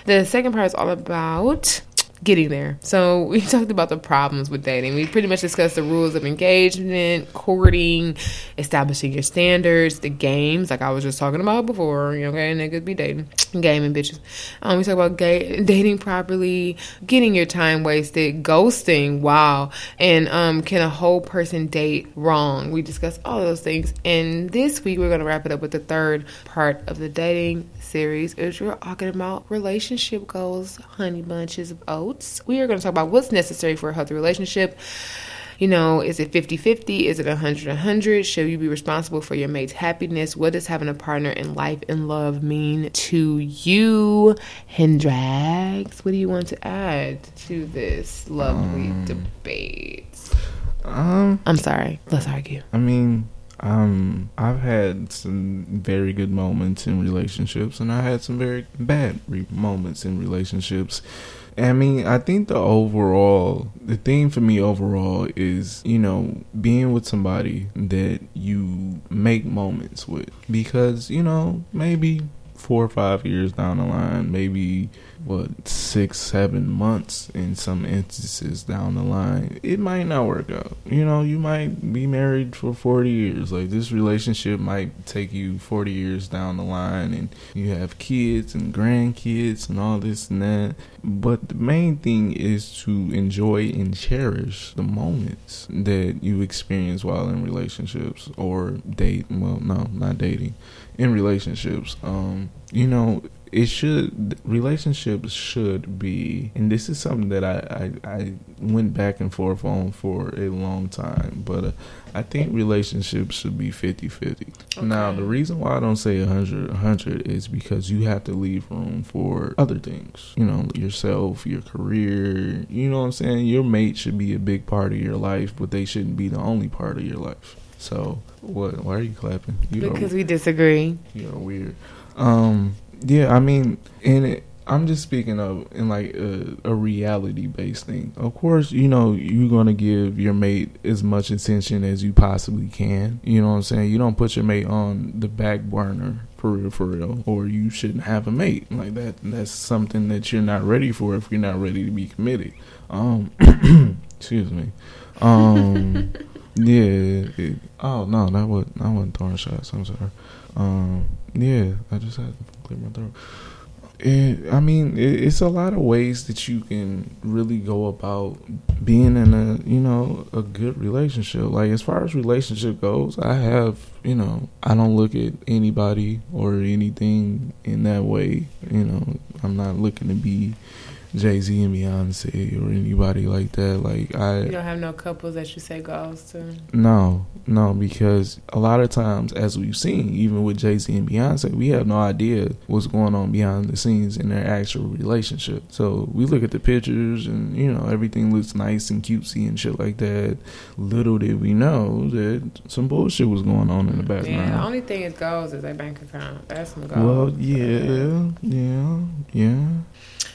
The second part is all about... getting there. So we talked about the problems with dating. We pretty much discussed the rules of engagement, courting, establishing your standards, the games, like I was just talking about before. Okay, niggas be dating, gaming bitches. We talked about dating properly, getting your time wasted, ghosting, wow, and can a whole person date wrong? We discussed all of those things. And this week we're going to wrap it up with the third part of the dating series, is we're talking about relationship goals, honey bunches of oats. We are going to talk about what's necessary for a healthy relationship. You know, is it 50-50? Is it 100-100? Should you be responsible for your mate's happiness? What does having a partner in life and love mean to you? Hendrix, what do you want to add to this lovely debate? I'm sorry. Let's argue. I mean... I've had some very good moments in relationships, and I had some very bad moments in relationships. I mean, I think the theme for me overall is, you know, being with somebody that you make moments with, because, you know, maybe 4 or 5 years down the line, maybe 6-7 months in some instances down the line, it might not work out. You know, you might be married for 40 years. Like, this relationship might take you 40 years down the line, and you have kids and grandkids and all this and that. But the main thing is to enjoy and cherish the moments that you experience while in relationships or dating. Well, no, not dating. In relationships, you know, relationships should be, and this is something that I went back and forth on for a long time, but I think relationships should be 50-50. Okay. Now, the reason why I don't say 100-100 is because you have to leave room for other things. You know, yourself, your career, you know what I'm saying? Your mate should be a big part of your life, but they shouldn't be the only part of your life. So, what? Why are you clapping? Because we disagree. You're weird. Yeah, I mean, I'm just speaking of in like a reality-based thing. Of course, you know, you're going to give your mate as much attention as you possibly can. You know what I'm saying? You don't put your mate on the back burner. For real, or you shouldn't have a mate like that. That's something that you're not ready for if you're not ready to be committed. Excuse me. I wasn't throwing shots. I'm sorry. I just had to clear my throat. It's a lot of ways that you can really go about being in a good relationship. Like, as far as relationship goes, I don't look at anybody or anything in that way. You know, I'm not looking to be Jay-Z and Beyonce or anybody like that. Like, you don't have no couples that you say goals to? No, because a lot of times, as we've seen, even with Jay-Z and Beyonce, we have no idea what's going on behind the scenes in their actual relationship. So we look at the pictures and, you know, everything looks nice and cutesy and shit like that. Little did we know that some bullshit was going on in the background. Yeah, the only thing is goals is their bank account. That's some goals. Well,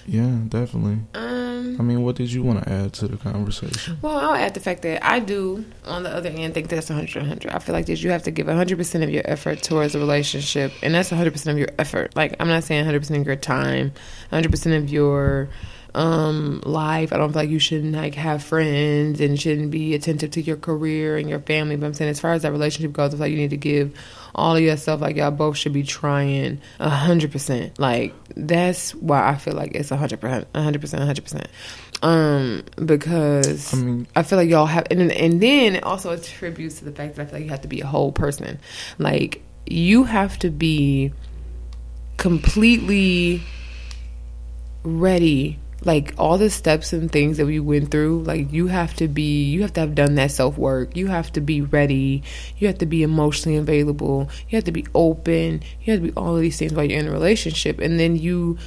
yeah, definitely. I mean, what did you want to add to the conversation? Well, I'll add the fact that I do, on the other hand, think that's 100-100. I feel like that you have to give 100% of your effort towards a relationship, and that's 100% of your effort. Like, I'm not saying 100% of your time, 100% of your life. I don't feel like you shouldn't like have friends and shouldn't be attentive to your career and your family. But I'm saying as far as that relationship goes, it's like you need to give all of yourself. Like y'all both should be trying 100%. Like that's why I feel like it's 100%. Because I mean, I feel like y'all have, and then it also attributes to the fact that I feel like you have to be a whole person. Like you have to be completely ready. Like all the steps and things that we went through, like you have to have done that self work. You have to be ready. You have to be emotionally available. You have to be open. You have to be all of these things while you're in a relationship, and then you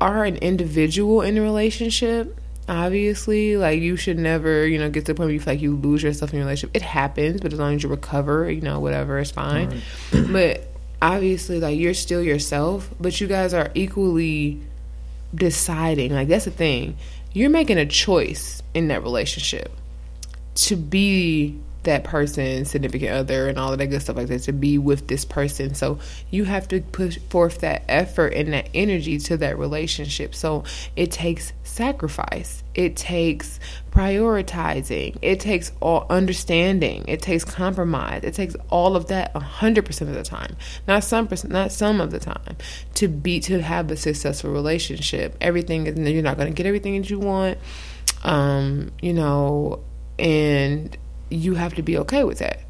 are an individual in a relationship, obviously. Like, you should never, get to the point where you feel like you lose yourself in your relationship. It happens, but as long as you recover, whatever, it's fine. Right. But obviously, like, you're still yourself, but you guys are equally deciding. Like, that's the thing. You're making a choice in that relationship to be that person, significant other, and all of that good stuff like that, to be with this person. So you have to push forth that effort and that energy to that relationship. So it takes sacrifice. It takes prioritizing. It takes all understanding. It takes compromise. It takes all of that 100% of the time, not some of the time, to have a successful relationship. Everything is, you're not going to get everything that you want, and you have to be okay with that.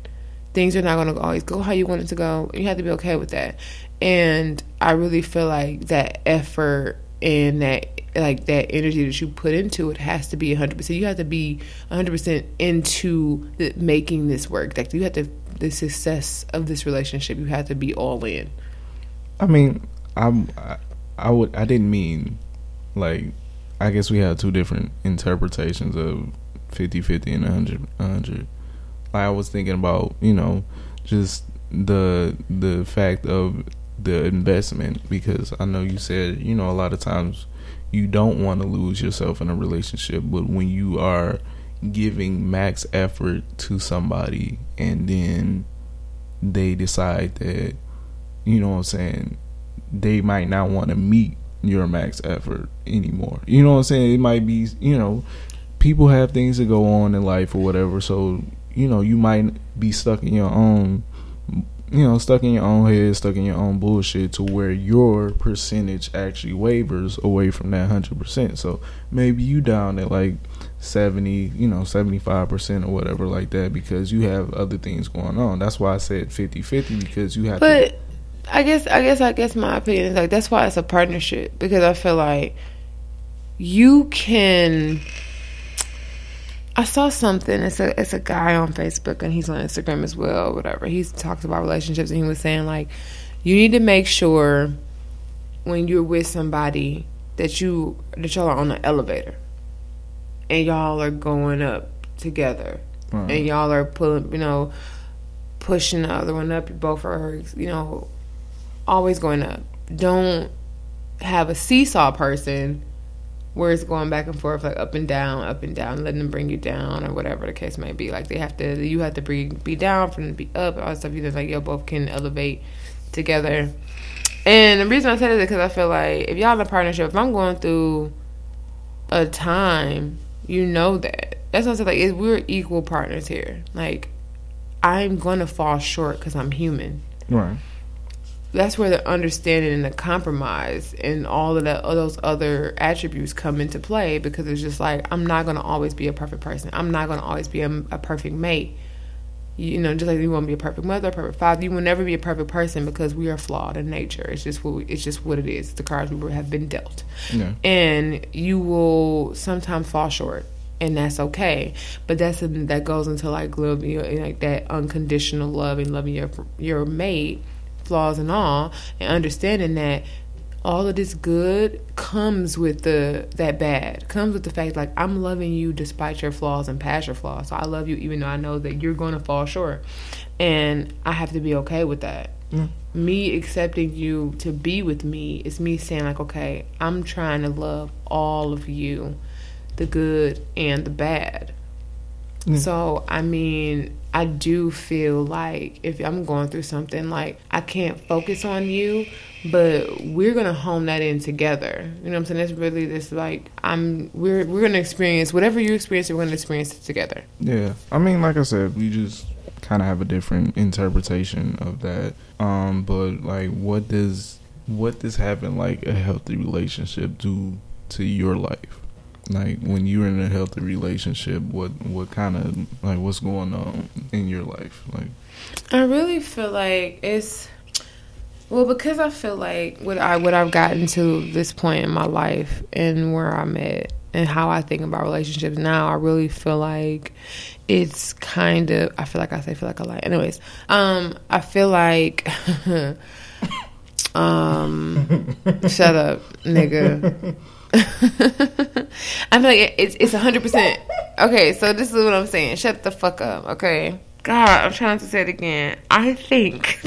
Things are not going to always go how you want it to go. You have to be okay with that. And I really feel like that effort and that energy that you put into it has to be 100%. You have to be 100% into making this work. Like, you have to, the success of this relationship, you have to be all in. I mean, I didn't mean, like, I guess we have two different interpretations of 50-50 and 100-100. I was thinking about, just the fact of the investment, because I know you said, a lot of times you don't want to lose yourself in a relationship, but when you are giving max effort to somebody and then they decide that, they might not want to meet your max effort anymore. It might be, people have things that go on in life or whatever, so you might be stuck in your own head, stuck in your own bullshit, to where your percentage actually wavers away from that 100%. So maybe you down at like 70, 75% or whatever like that, because you have other things going on. That's why I said 50-50, because you have to. But I guess my opinion is like, that's why it's a partnership, because I feel like you can. I saw something, it's a guy on Facebook, and he's on Instagram as well, whatever. He talks about relationships, and he was saying, like, you need to make sure when you're with somebody that y'all are on the elevator, and y'all are going up together, mm-hmm. and y'all are pulling, pushing the other one up, both are, always going up. Don't have a seesaw person where it's going back and forth, like up and down, letting them bring you down or whatever the case may be. Like, you have to be down for them to be up, all that stuff. You just like, y'all both can elevate together. And the reason I said it is because I feel like if y'all in a partnership, if I'm going through a time, that. That's what I said, like, we're equal partners here. Like, I'm going to fall short because I'm human. Right. That's where the understanding and the compromise and all those other attributes come into play, because it's just like, I'm not going to always be a perfect person. I'm not going to always be a perfect mate. Just like you won't be a perfect mother, a perfect father. You will never be a perfect person, because we are flawed in nature. It's just what it is. It's the cards we have been dealt. Yeah. And you will sometimes fall short. And that's okay, but that goes into like love, like that unconditional love and loving your mate, flaws and all, and understanding that all of this good comes with that bad, comes with the fact, like, I'm loving you despite your flaws and past your flaws. So I love you even though I know that you're going to fall short, and I have to be okay with that. Yeah. Me accepting you to be with me is me saying, like, okay, I'm trying to love all of you, the good and the bad. Yeah. So, I mean, I do feel like if I'm going through something, like, I can't focus on you, but we're going to hone that in together. You know what I'm saying? That's really this, like, we're going to experience whatever you experience, we're going to experience it together. Yeah. I mean, like I said, we just kind of have a different interpretation of that. But, like, what does having, like, a healthy relationship do to your life? Like, when you're in a healthy relationship, what kind of, like, what's going on in your life? Like, I really feel like it's, well, because I feel like what I've gotten to this point in my life and where I'm at and how I think about relationships now, I really feel like it's kind of, I feel like I say feel like a lie. Anyways, I feel like... shut up, nigga. I feel like it's 100%. Okay, so this is what I'm saying. Shut the fuck up, okay? God, I'm trying to say it again. I think.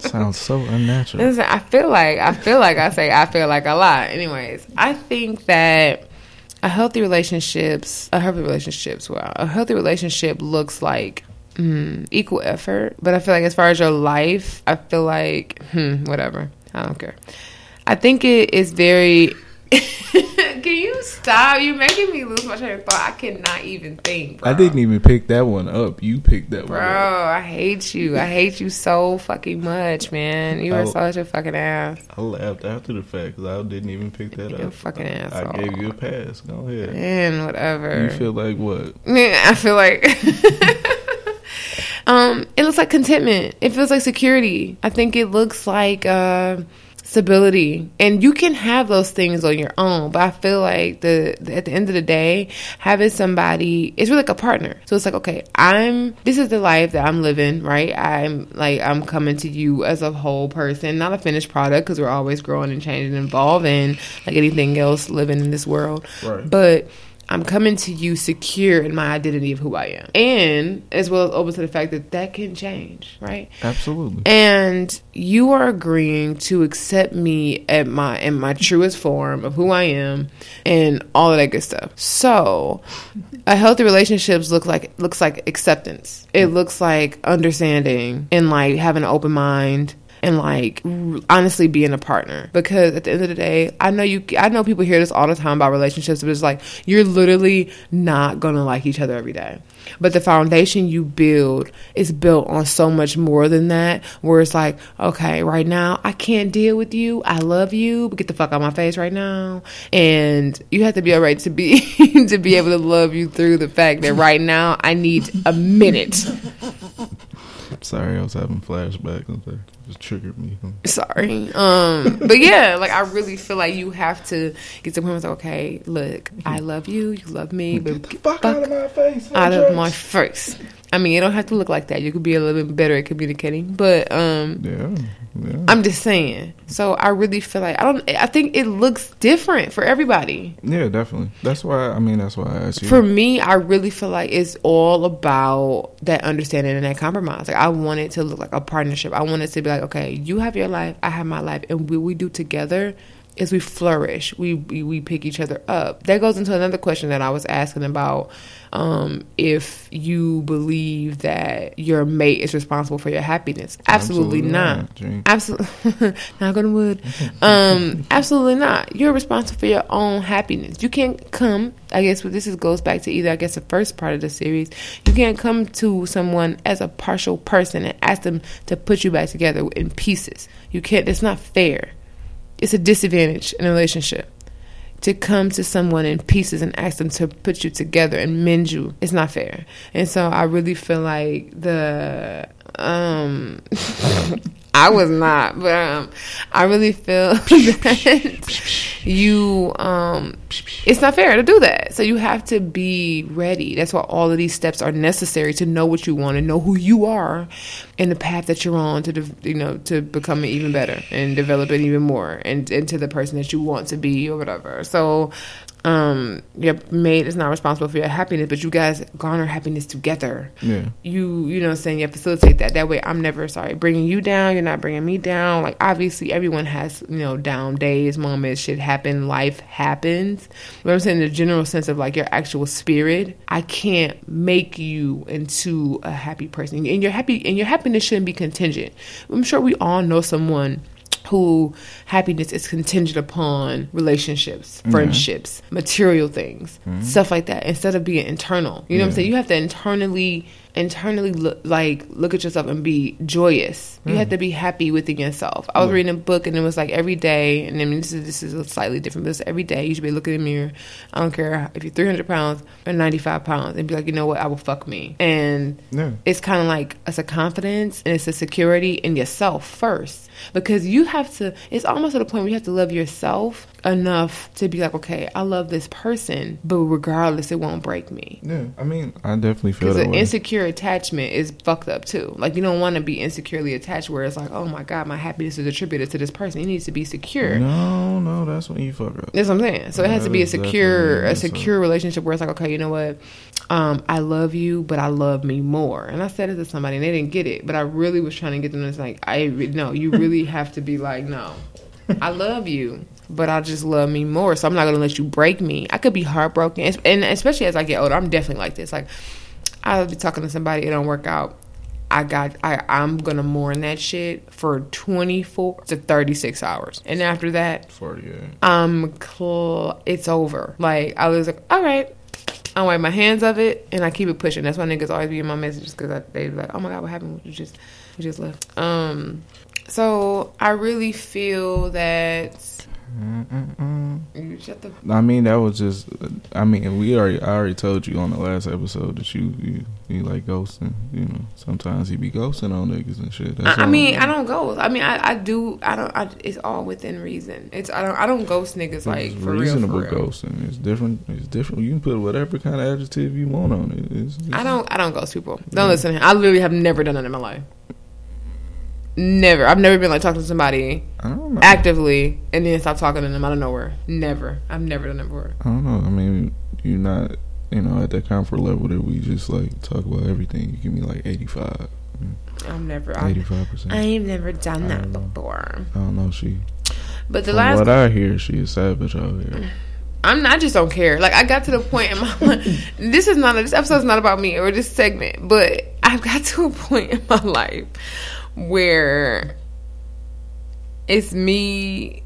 Sounds so unnatural. Listen, I feel like I say I feel like a lot. Anyways, I think that a healthy relationship looks like equal effort, but I feel like as far as your life, I feel like whatever. I don't care. I think it is very. Can you stop? You're making me lose my train of thought. I cannot even think. Bro. I didn't even pick that one up. You picked that one up. Bro, I hate you. I hate you so fucking much, man. You are such a fucking ass. I laughed after the fact because I didn't even pick that up. You're a fucking asshole. I gave you a pass. Go ahead. Man, whatever. You feel like what? I feel like. It looks like contentment. It feels like security. I think it looks like stability. And you can have those things on your own, but I feel like at the end of the day, having somebody, it's really like a partner. So it's like, okay, this is the life that I'm living, right? I'm coming to you as a whole person, not a finished product, because we're always growing and changing and evolving like anything else living in this world. Right. But I'm coming to you secure in my identity of who I am. And as well as open to the fact that can change, right? Absolutely. And you are agreeing to accept me at in my truest form of who I am and all of that good stuff. So, a healthy relationship looks like acceptance. It looks like understanding and, like, having an open mind. And, like, honestly being a partner. Because at the end of the day, I know people hear this all the time about relationships, but it's like, you're literally not going to like each other every day. But the foundation you build is built on so much more than that, where it's like, okay, right now, I can't deal with you. I love you, but get the fuck out of my face right now. And you have to be all right to be to be able to love you through the fact that right now, I need a minute. Sorry, I was having flashbacks. It just triggered me. Sorry. But yeah, like, I really feel like you have to get to the point where it's like, okay, look, I love you. You love me. But get the fuck out of my face. Out of my face. I mean, it don't have to look like that. You could be a little bit better at communicating. But yeah. I'm just saying. So I really feel like I think it looks different for everybody. Yeah, definitely. That's why I asked you. For me, I really feel like it's all about that understanding and that compromise. Like, I want it to look like a partnership. I want it to be like, okay, you have your life, I have my life, and what we do together is we flourish. We pick each other up. That goes into another question that I was asking about. If you believe that your mate is responsible for your happiness. Absolutely not. Absolutely not. Going to wood. Absolutely not. You're responsible for your own happiness. You can't come, I guess, well, goes back to either, I guess, the first part of the series. You can't come to someone as a partial person and ask them to put you back together in pieces. You can't. It's not fair. It's a disadvantage in a relationship. To come to someone in pieces and ask them to put you together and mend you, it's not fair. And so I really feel like I was not, but I really feel that it's not fair to do that. So you have to be ready. That's why all of these steps are necessary to know what you want and know who you are and the path that you're on to become even better and develop it even more and into the person that you want to be or whatever. So Your maid is not responsible for your happiness, but you guys garner happiness together. Yeah. You know what I'm saying? You facilitate that. That way I'm never, sorry, bringing you down. You're not bringing me down. Like, obviously, everyone has, you know, down days, moments, shit happen, life happens. But I'm saying the general sense of, like, your actual spirit, I can't make you into a happy person. And you're happy, and your happiness shouldn't be contingent. I'm sure we all know someone who happiness is contingent upon relationships, mm-hmm. friendships, material things, mm-hmm. stuff like that, instead of being internal. You know what I'm saying? You have to internally look at yourself and be joyous. You have to be happy within yourself. I was reading a book, and it was like every day, and I mean, this is a slightly different, but it's every day you should be looking in the mirror. I don't care if you're 300 pounds or 95 pounds and be like, you know what, I will fuck me. And it's kind of like, it's a confidence and it's a security in yourself first, because you have to, it's almost at a point where you have to love yourself enough to be like, okay, I love this person, but regardless, it won't break me. Yeah, I mean, I definitely feel that way. Because an insecure attachment is fucked up too. Like, you don't want to be insecurely attached where it's like, oh my God, my happiness is attributed to this person. It needs to be secure. No, that's when you fuck up. That's what I'm saying. So it has to be a secure relationship where it's like, okay, you know what? I love you, but I love me more. And I said it to somebody and they didn't get it, but I really was trying to get them. It's like, you really have to be like, no, I love you, but I just love me more. So I'm not going to let you break me. I could be heartbroken. And especially as I get older, I'm definitely like this. Like, I'll be talking to somebody, it don't work out. I'm going to mourn that shit for 24 to 36 hours. And after that, 48. It's over. Like, I was like, all right. I wipe my hands of it, and I keep it pushing. That's why niggas always be in my messages, because they be like, oh my God, what happened? You just left. So I really feel that... You shut the... I mean, that was just... I mean, I already told you on the last episode that you like ghosting. You know, sometimes you be ghosting on niggas and shit. I don't ghost. I mean, I don't, it's all within reason. I don't ghost niggas. It's like for reasonable real. Ghosting. It's different. You can put whatever kind of adjective you want on it. I don't ghost people. Don't listen to him. I literally have never done that in my life. Never. I've never been like talking to somebody actively and then stop talking to them out of nowhere. Never. I've never done that before. I don't know. I mean, you're not, you know, at that comfort level that we just like talk about everything. You give me like 85. I'm never. 85%. I've never done that before. I don't know. But the last. From what I hear, she is savage out here. I just don't care. Like, I got to the point in my life. This episode's not about me or this segment, but I've got to a point in my life where it's me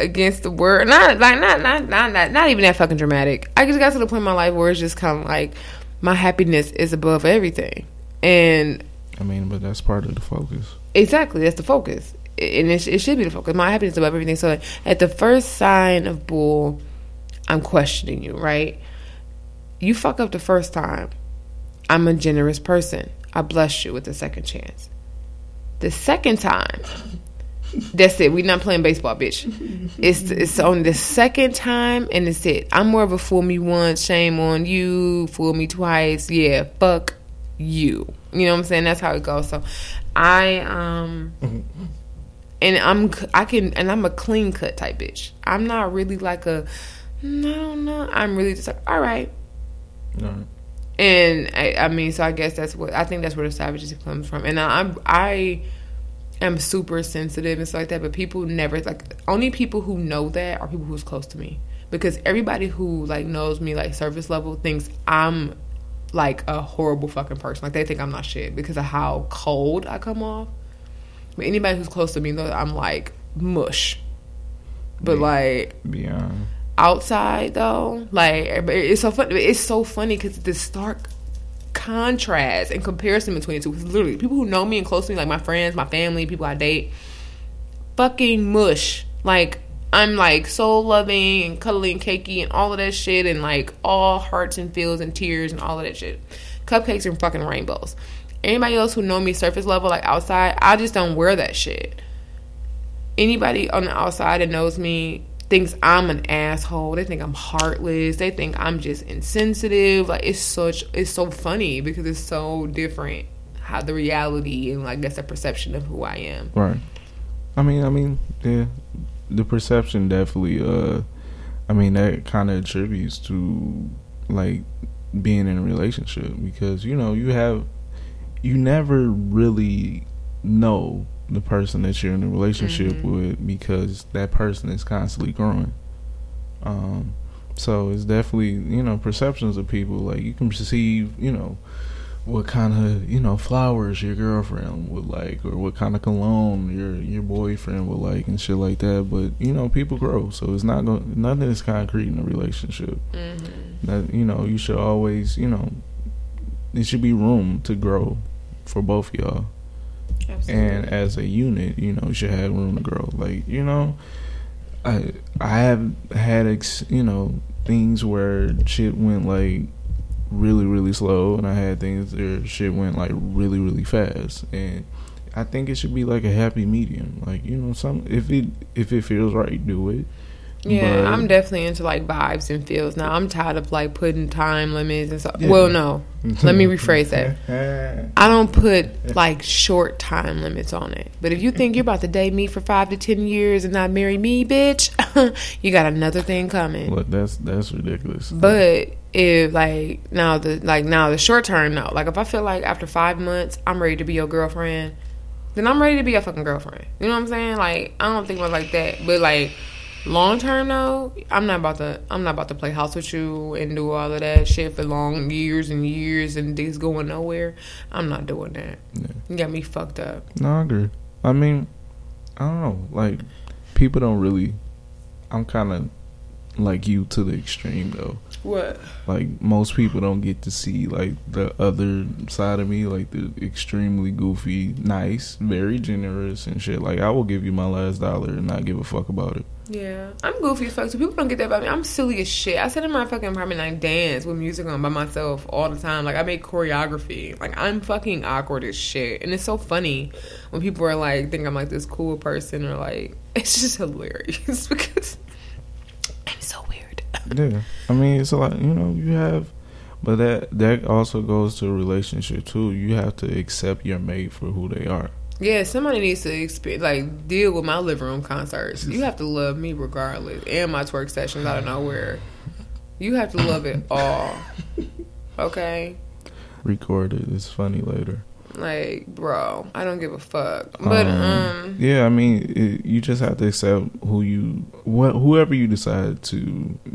against the world. Not even that fucking dramatic. I just got to the point in my life where it's just kind of like my happiness is above everything. And I mean, but that's part of the focus. Exactly, that's the focus, and it should be the focus. My happiness is above everything. So at the first sign of bull, I'm questioning you. Right? You fuck up the first time. I'm a generous person. I bless you with a second chance. The second time, that's it. We're not playing baseball, bitch. It's on the second time, and it's it. I'm more of a fool me once, shame on you. Fool me twice, yeah, fuck you. You know what I'm saying? That's how it goes. So, I'm a clean cut type bitch. I'm not really like a no. I'm really just like, all right. All right. And I mean, so I guess that's where the savagery comes from. And I am super sensitive and stuff like that. But people never, like, only people who know that are people who's close to me, because everybody who like knows me like surface level thinks I'm like a horrible fucking person. Like, they think I'm not shit because of how cold I come off. But anybody who's close to me knows that I'm like mush. But like beyond. Outside though, like, it's so funny because this stark contrast and comparison between the two. Because literally, people who know me and close to me, like my friends, my family, people I date, fucking mush. Like, I'm like so loving and cuddly and cakey and all of that shit, and like all hearts and feels and tears and all of that shit, cupcakes and fucking rainbows. Anybody else who know me surface level, like outside, I just don't wear that shit. Anybody on the outside that knows me thinks I'm an asshole. They think I'm heartless. They think I'm just insensitive. Like, it's so funny because it's so different how the reality and like that's the perception of who I am. Right. I mean, yeah, the perception definitely I mean, that kind of attributes to, like, being in a relationship, because, you know, you never really know the person that you're in a relationship with, because that person is constantly growing. So it's definitely, you know, perceptions of people. Like, you can perceive, you know, what kind of, you know, flowers your girlfriend would like, or what kind of cologne your boyfriend would like, and shit like that. But, you know, people grow, so it's not going, nothing is concrete in a relationship. That, you know, you should always, you know, there should be room to grow for both of y'all. Absolutely. And as a unit, you know, you should have room to grow. Like, you know, I have had you know, things where shit went like really, really slow, and I had things where shit went like really, really fast. And I think it should be like a happy medium. Like, you know, if it feels right, do it. Yeah, but I'm definitely into like vibes and feels now. I'm tired of like putting time limits and stuff. Yeah. Well, no, let me rephrase that. I don't put like short time limits on it. But if you think you're about to date me for 5 to 10 years and not marry me, bitch, you got another thing coming. Look, that's ridiculous. But if like now the short term, no, like if I feel like after 5 months I'm ready to be your girlfriend, then I'm ready to be your fucking girlfriend. You know what I'm saying? Like, I don't think about like that, but like. Long term though, I'm not about to play house with you and do all of that shit for long years and years and things going nowhere. I'm not doing that. Yeah. You got me fucked up. No, I agree. I mean, I don't know. Like, people don't really. I'm kind of like you to the extreme though. What? Like, most people don't get to see like the other side of me, like the extremely goofy, nice, very generous and shit. Like, I will give you my last dollar and not give a fuck about it. Yeah, I'm goofy as fuck, so people don't get that about me. I'm silly as shit. I sit in my fucking apartment and I dance with music on by myself all the time. Like, I make choreography. Like, I'm fucking awkward as shit. And it's so funny when people are like, think I'm like this cool person, or like, it's just hilarious because I'm so weird. Yeah, I mean, it's a lot, you know, you have, but that also goes to a relationship too. You have to accept your mate for who they are. Yeah, somebody needs to like deal with my living room concerts. You have to love me regardless, and my twerk sessions out of nowhere. You have to love it all, okay? Record it. It's funny later. Like, bro, I don't give a fuck. But yeah, I mean, you just have to accept whoever you decide to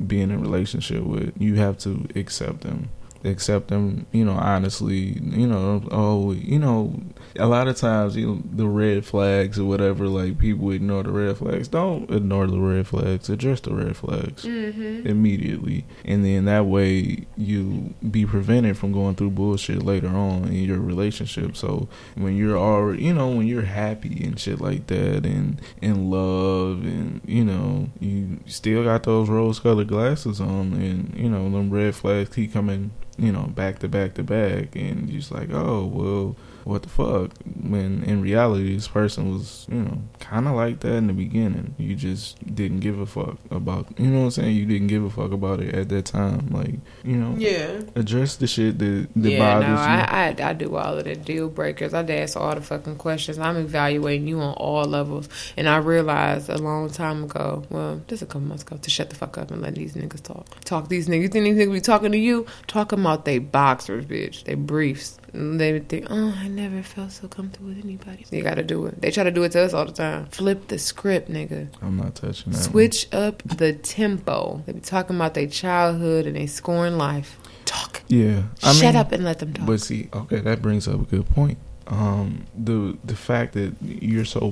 be in a relationship with. You have to accept them. Accept them, you know, honestly, you know, oh, you know, a lot of times, you know, the red flags or whatever, like, people ignore the red flags. Don't ignore the red flags. Address the red flags immediately. And then that way you be prevented from going through bullshit later on in your relationship. So when you're already, you know, when you're happy and shit like that and in love, and, you know, you still got those rose-colored glasses on, and, you know, them red flags keep coming, you know, back to back to back, and you're just like, oh, well, what the fuck? When in reality, this person was, you know, kind of like that in the beginning. You just didn't give a fuck about, you know what I'm saying? You didn't give a fuck about it at that time. Like, you know, yeah, address the shit that bothers you. I do all of the deal breakers. I ask all the fucking questions. I'm evaluating you on all levels. And I realized a long time ago, well, just a couple months ago, to shut the fuck up and let these niggas talk. Talk these niggas. You think these niggas be talking to you? Talking about they boxers, bitch. They briefs. And they would think, oh, I never felt so comfortable with anybody. You gotta do it. They try to do it to us all the time. Flip the script, nigga. I'm not touching that. Switch up the tempo. They be talking about their childhood and they scorn life. Talk. Yeah. Shut up and let them talk. But see, okay, that brings up a good point. The fact that you're so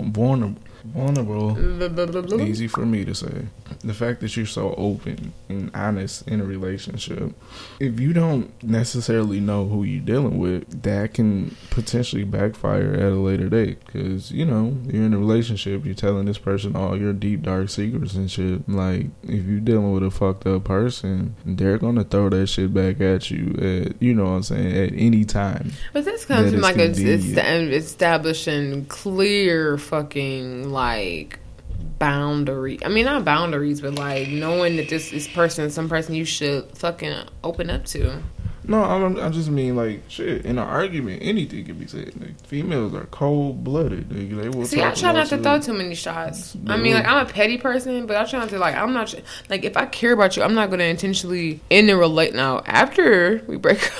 vulnerable, easy for me to say. The fact that you're so open and honest in a relationship, if you don't necessarily know who you're dealing with, that can potentially backfire at a later date. Because, you know, you're in a relationship, you're telling this person all your deep, dark secrets and shit. Like, if you're dealing with a fucked up person, they're going to throw that shit back at you, you know what I'm saying, at any time. But this comes from, like, establishing clear fucking, like, boundary. I mean, not boundaries, but like knowing that this is person you should fucking open up to. No, I just mean, like, shit, in an argument, anything can be said. Like, females are cold-blooded. They will see, I try not to throw too many shots. I mean, like, I'm a petty person, but I try not to, like, I'm not... Like, if I care about you, I'm not going to intentionally end and relate now. After we break up,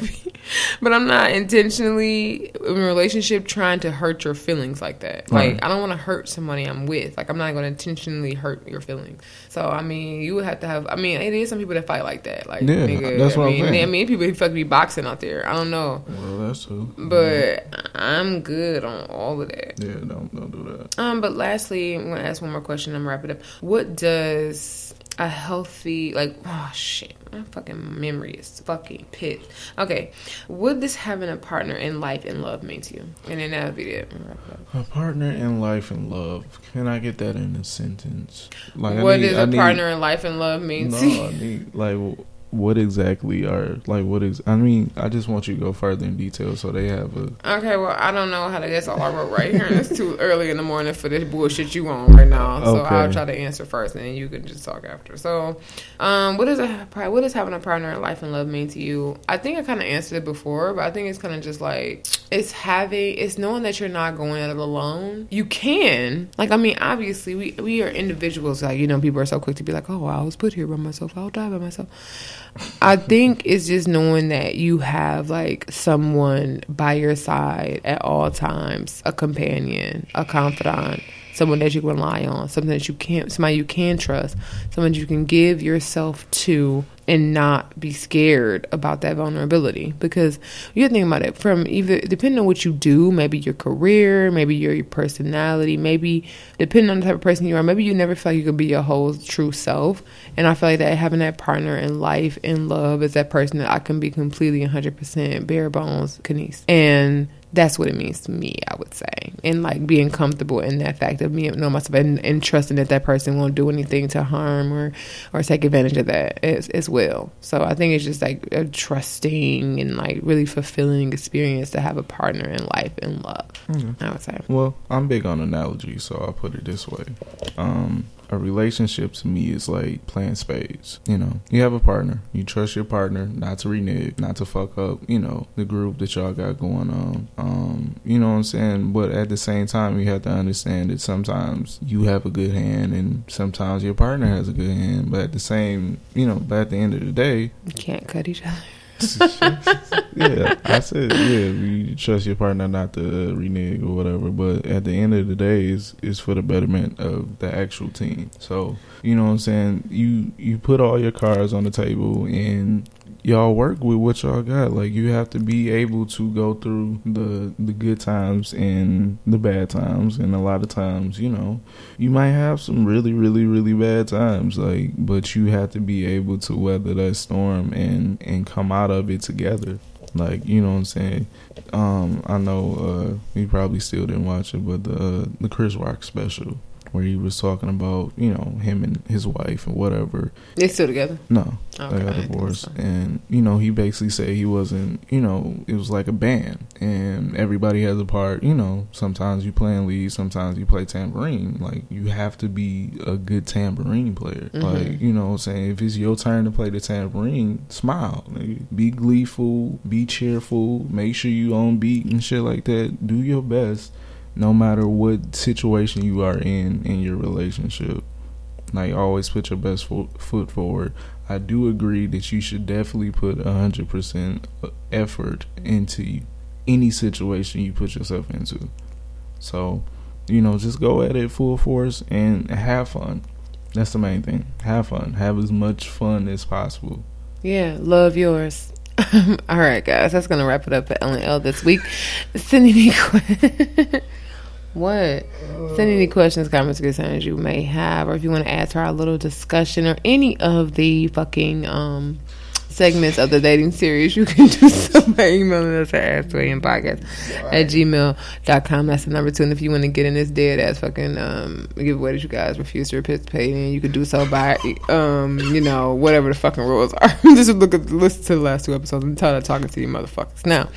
maybe. But I'm not intentionally in a relationship trying to hurt your feelings like that. Like, right. I don't want to hurt somebody I'm with. Like, I'm not going to intentionally hurt your feelings. So, I mean, you would have to have... I mean, it is some people that fight like that. Like, yeah, nigga, that's what I'm saying. I mean, people who fucking be boxing out there. I don't know. Well, that's true. But yeah. I'm good on all of that. Yeah, don't do that. But lastly, I'm gonna ask one more question. I'm gonna wrap it up. What does a healthy, like, oh shit, my fucking memory is fucking pissed. Okay, what does having a partner in life and love mean to you? And then that'll be it. A partner in life and love. Can I get that in a sentence? Like, what does a partner in life and love mean to you? What exactly are, like, what is, I mean, I just want you to go further in detail so they have a... Okay, well, I don't know how to, that's all I wrote right here, and it's too early in the morning for this bullshit you on right now, so okay. I'll try to answer first, and then you can just talk after. So, what does having a partner in life and love mean to you? I think I kind of answered it before, but I think it's kind of just, like, it's knowing that you're not going at it alone. You can. Like, I mean, obviously, we are individuals. Like, you know, people are so quick to be like, oh, I was put here by myself. I'll die by myself. I think it's just knowing that you have, like, someone by your side at all times, a companion, a confidant, someone that you can rely on, somebody you can trust, someone you can give yourself to and not be scared about that vulnerability. Because you're thinking about it from either, depending on what you do, maybe your career, maybe your personality, maybe depending on the type of person you are, maybe you never feel like you could be your whole true self. And I feel like that having that partner in life and love is that person that I can be completely 100% bare bones, Kenise. And that's what it means to me, I would say. And, like, being comfortable in that fact of me knowing myself and trusting that person won't do anything to harm or take advantage of that as well. So I think it's just, like, a trusting and, like, really fulfilling experience to have a partner in life and love, I would say. Well, I'm big on analogies, so I'll put it this way. A relationship to me is like playing spades. You know, you have a partner. You trust your partner not to renege, not to fuck up, you know, the group that y'all got going on. You know what I'm saying? But at the same time, you have to understand that sometimes you have a good hand and sometimes your partner has a good hand. But at the same, you know, but at the end of the day, you can't cut each other. Yeah, I said, yeah, you trust your partner not to renege or whatever, but at the end of the day, it's for the betterment of the actual team. So, you know what I'm saying? You put all your cards on the table and y'all work with what y'all got. Like, you have to be able to go through the good times and the bad times. And a lot of times, you know, you might have some really, really, really bad times. Like, but you have to be able to weather that storm and come out of it together. Like, you know what I'm saying? I know you probably still didn't watch it, but the Chris Rock special, where he was talking about, you know, him and his wife and whatever. They still together? No. Okay, they got divorced. And, you know, he basically said he wasn't, you know, it was like a band. And everybody has a part, you know, sometimes you play in lead, sometimes you play tambourine. Like, you have to be a good tambourine player. Mm-hmm. Like, you know what I'm saying? If it's your turn to play the tambourine, smile. Like, be gleeful, be cheerful, make sure you on beat and shit like that. Do your best. No matter what situation you are in your relationship, like, always put your best foot forward. I do agree that you should definitely put 100% effort into any situation you put yourself into. So, you know, just go at it full force and have fun. That's the main thing. Have fun. Have as much fun as possible. Yeah, love yours. All right, guys, that's going to wrap it up at L&L this week. Send any questions. What? Send any questions, comments, concerns you may have, or if you want to add to our little discussion or any of the fucking segments of the dating series, you can do so by emailing us at 2am podcast@gmail.com. That's the number 2. And if you want to get in this dead ass fucking giveaway that you guys refuse to participate in, you can do so by you know, whatever the fucking rules are. Just listen to the last 2 episodes and tell that talking to you motherfuckers. Now,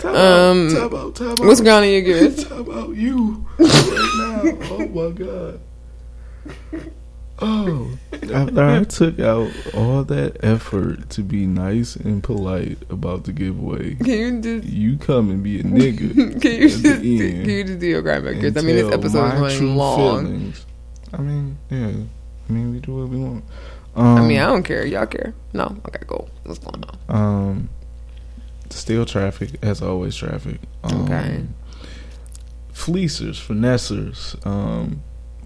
time out. What's going on in your gears? Time out you right now. Oh my god. Oh, After I took out all that effort to be nice and polite about the giveaway, you come and be a nigga. Can you just do your grind records? I mean, this episode is going long. Feelings. I mean, we do what we want. I mean, I don't care. Y'all care? No. Okay, cool. What's going on? Still traffic, as always. Traffic. Okay. Fleecers, finessers.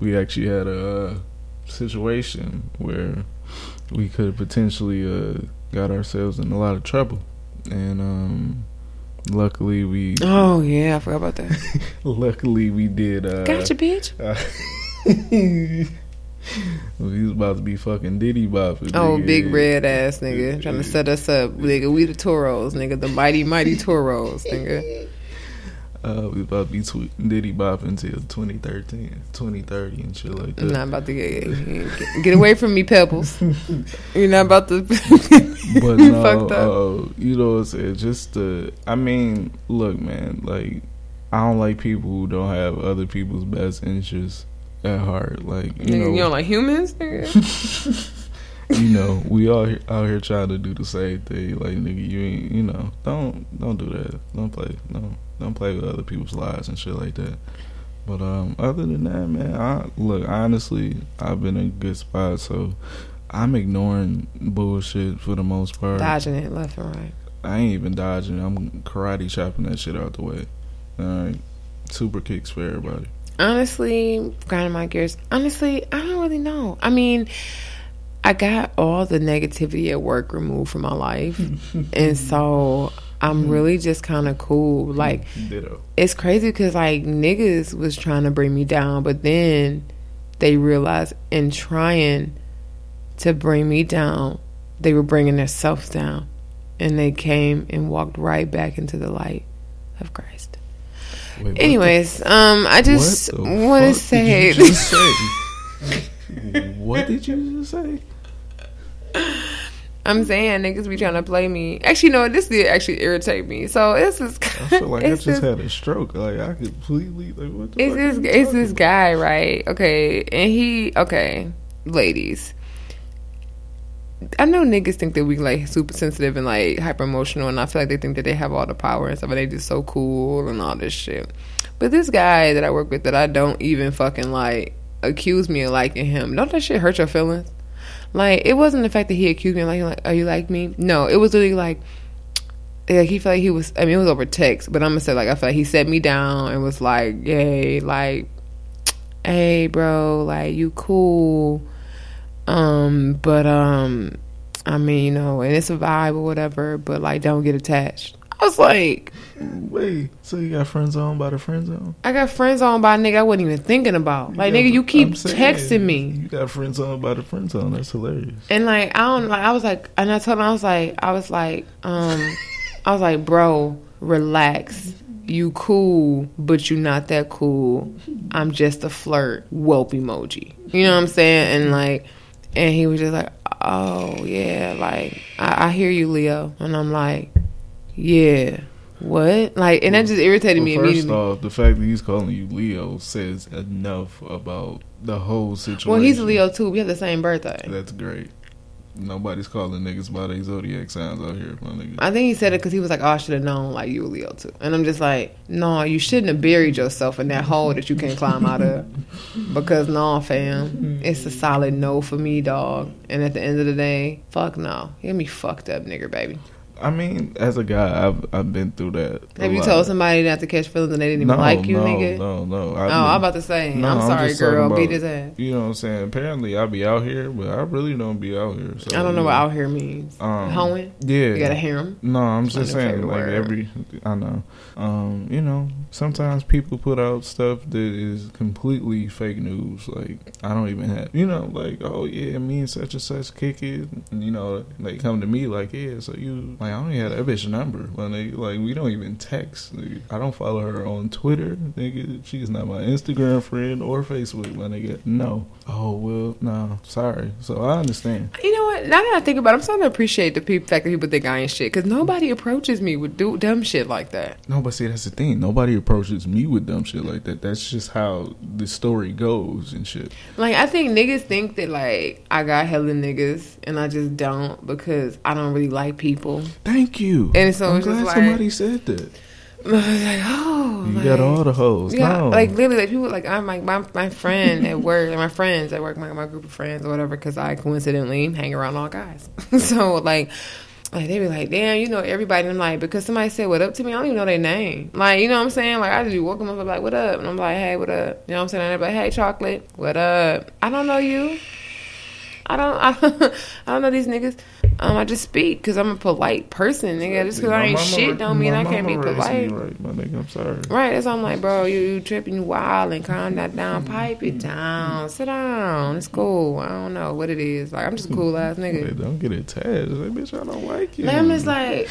We actually had a situation where we could have potentially got ourselves in a lot of trouble, and luckily we. Oh yeah, I forgot about that. Luckily we did. Gotcha, bitch. He was about to be fucking Diddy bopping. Oh, nigga. Big red ass nigga. Trying to set us up, nigga. We the Toros, nigga. The mighty, mighty Toros, nigga. We about to be Diddy bopping until 2013, 2030 and shit like that. I'm not about to get away from me, Pebbles. You're not about to but no, fucked up. You know what I'm saying? Just I mean, look, man, like, I don't like people who don't have other people's best interests at heart, like, you know, you don't like humans, nigga. You know, we all out here trying to do the same thing. Like, nigga, you ain't, you know, don't do that. Don't play with other people's lives and shit like that. But other than that, man, honestly, I've been in a good spot, so I'm ignoring bullshit for the most part. Dodging it left and right. I ain't even dodging. I'm karate chopping that shit out the way. All right, super kicks for everybody. Honestly, grinding my gears. Honestly, I don't really know. I mean, I got all the negativity at work removed from my life, and so I'm really just kind of cool. Like, ditto. It's crazy because, like, niggas was trying to bring me down, but then they realized in trying to bring me down, they were bringing themselves down, and they came and walked right back into the light of Christ. Wait, anyways, I just want to say. What did you just say? I'm saying niggas be trying to play me. Actually, no, this did actually irritate me. So this is. I feel like I just had a stroke. Like, I completely. Like, what the fuck? It's this guy, right? Okay, and he. Okay, ladies. I know niggas think that we, like, super sensitive and, like, hyper emotional, and I feel like they think that they have all the power and stuff, and they just so cool and all this shit. But this guy that I work with that I don't even fucking, like, accuse me of liking him. Don't that shit hurt your feelings? Like, it wasn't the fact that he accused me of liking, like, are you like me? No, it was really, like, yeah, he felt like he was, I mean, it was over text, but I'm gonna say, like, I felt like he set me down and was like, yay, like, hey, bro, like, you cool. But, I mean, you know, and it's a vibe or whatever, but, like, don't get attached. I was like... Wait, so you got friend-zoned by the friend-zone? I got friend-zoned by a nigga I wasn't even thinking about. Like, nigga, you keep texting me. You got friend-zoned by the friend-zone. That's hilarious. And, like, I don't... Like, I was like... And I told him, I was like, I was like, bro, relax. You cool, but you not that cool. I'm just a flirt. Whelp emoji. You know what I'm saying? And, like... And he was just like, oh, yeah, like, I hear you, Leo. And I'm like, yeah, what? Like, and that just irritated me immediately. First off, the fact that he's calling you Leo says enough about the whole situation. Well, he's Leo, too. We have the same birthday. That's great. Nobody's calling niggas by their zodiac signs out here, my nigga. I think he said it because he was like, oh, I should have known, like, you were Leo, too. And I'm just like, no, you shouldn't have buried yourself in that hole that you can't climb out of. Because, no, fam, it's a solid no for me, dog. And at the end of the day, fuck no. Get me fucked up, nigger, baby. I mean, as a guy, I've been through that. Have you told somebody not to catch feelings and they didn't even like you, nigga? No. I'm about to say, no, I'm sorry, girl. Beat his ass. You know what I'm saying? Apparently, I be out here, but I really don't be out here. So, I don't know what out here means. Hoeing? Yeah. You got to hear him? No, I'm just saying, like, I know. You know, sometimes people put out stuff that is completely fake news. Like, I don't even have, you know, like, oh, yeah, me and such kick it. And, you know, they come to me like, yeah, so you... Like, I don't even have that bitch number. Like, we don't even text. Nigga. I don't follow her on Twitter, nigga. She is not my Instagram friend or Facebook, my nigga. No. Oh, well, no. Sorry. So, I understand. You know what? Now that I think about it, I'm starting to appreciate the fact that people think I ain't shit. Because nobody approaches me with dumb shit like that. No, but see, that's the thing. Nobody approaches me with dumb shit like that. That's just how the story goes and shit. Like, I think niggas think that, like, I got hella niggas. And I just don't because I don't really like people. Thank you. And so I'm it's glad just like, somebody said that. I was like, oh, you like, got all the hoes. Yeah, no. Like literally, like people, like I'm like my friend at work, like my friends at work, my group of friends or whatever, because I coincidentally hang around all guys. So like they be like, damn, you know everybody. And I'm like, because somebody said what up to me, I don't even know their name. Like, you know what I'm saying? Like, I just walk them up and be like, what up? And I'm like, hey, what up? You know what I'm saying? And they're like, hey, chocolate, what up? I don't know you. I don't know these niggas. I just speak because I'm a polite person, nigga. Just because I ain't shit don't mean I can't be polite. Right, my nigga, I'm sorry. Right, that's why I'm like, bro, you tripping wild and calm that down. Pipe it down. Sit down. It's cool. I don't know what it is. Like, I'm just a cool ass nigga. They don't get attached. Like, bitch, I don't like you. Like, I'm just like...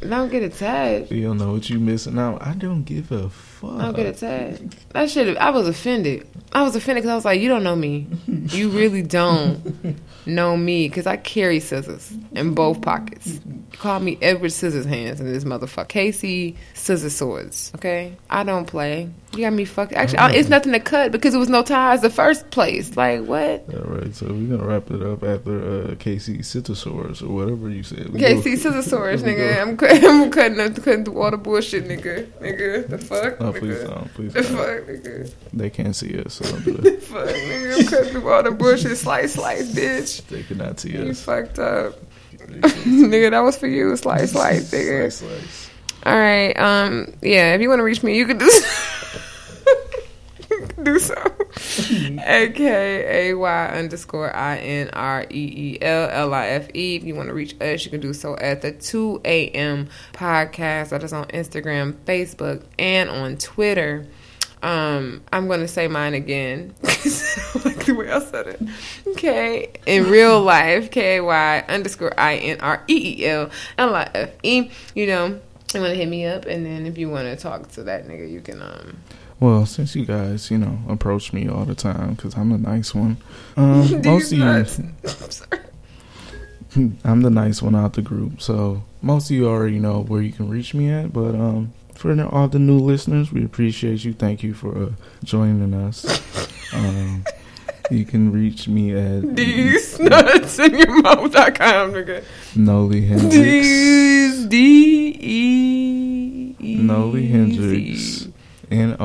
Don't get attached. You don't know what you missing out. I don't give a fuck. Don't get attached. That shit, I was offended. Because I was like, you don't know me. You really don't know me because I carry scissors in both pockets. Call me Edward Scissors Hands in this motherfucker. KC Scissor Swords, okay? I don't play. You got me fucked. Actually, it's nothing to cut because it was no ties the first place. Like, what? All right, so we're going to wrap it up after KC Scissor Swords or whatever you said. KC Scissor Swords, nigga. I'm cutting through all the bullshit, nigga. Nigga, the fuck? No, nigga. Please don't. Please don't. The fuck, nigga. They can't see us, so don't do it. The fuck, nigga. I'm cutting through all the bullshit. Slice, bitch. They cannot see us. You fucked up. Nigga, that was for you. Slice, nigga. Slice. All right. Yeah, if you want to reach me, you can do do so. AKAY_INREELLIFE. If you want to reach us, you can do so at the 2am podcast. That is on Instagram, Facebook, and on Twitter. I'm going to say mine again. Like the way I said it. Okay. In real life, KY_INREELLIFE. You know, you want to hit me up. And then if you want to talk to that nigga, you can... Well, since you guys, approach me all the time because I'm the nice one. Most of you, I'm sorry. I'm the nice one out the group, so most of you already know where you can reach me at. But for all the new listeners, we appreciate you. Thank you for joining us. You can reach me at these nuts in your mouth.com, nigga. Noli Hendrix. These D-E Noli Hendrix. NOELLYHENDRIX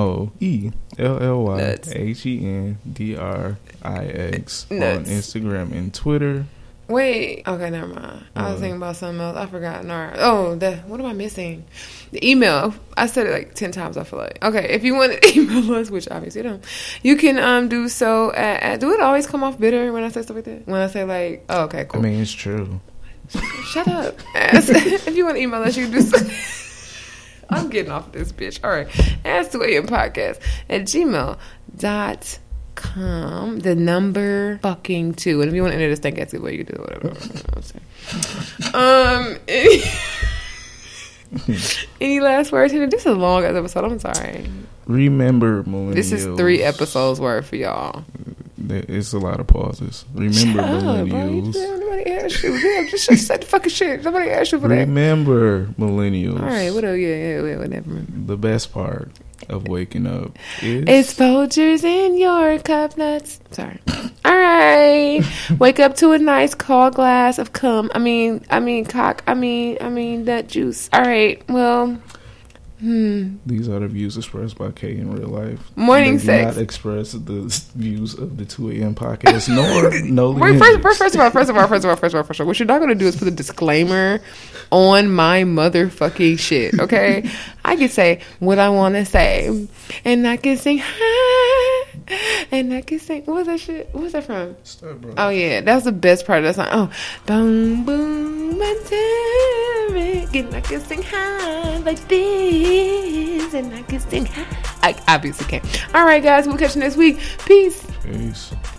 on Instagram and Twitter. Wait. Okay, never mind. I was thinking about something else. I forgot. No. Oh, what am I missing? The email. I said it like 10 times, I feel like. Okay, if you want to email us, which obviously you don't, you can do so at... Do it always come off bitter when I say stuff like that? When I say like... Oh, okay, cool. I mean, it's true. Shut up. If you want to email us, you can do so... I'm getting off this bitch. All right. That's 2am podcast at gmail.com. The number fucking 2. And if you want to enter this thing, that's the way you do it. Whatever. Any last words? This is a long episode. I'm sorry. Remember, millennials. This is 3 episodes worth for y'all. It's a lot of pauses. Remember, millennials. Bro, nobody asked you. Damn, just said the fucking shit. Nobody asked you for that. Remember, millennials. All right, what else? Yeah, whatever. The best part of waking up is... It's Folgers in your cup nuts. Sorry. All right. Wake up to a nice cold glass of cum. I mean nut juice. All right, well... These are the views expressed by K in real life. Morning sex. Not express the views of the 2 a.m. podcast. First of all, what you're not going to do is put a disclaimer on my motherfucking shit. Okay, I can say what I want to say, and I can sing. And I can sing. What was that shit? What was that from? Stop, bro. Oh yeah, that was the best part of that song. Oh, boom boom, my time. And I can sing high like this. And I can sing high. I obviously can't. All right, guys. We'll catch you next week. Peace.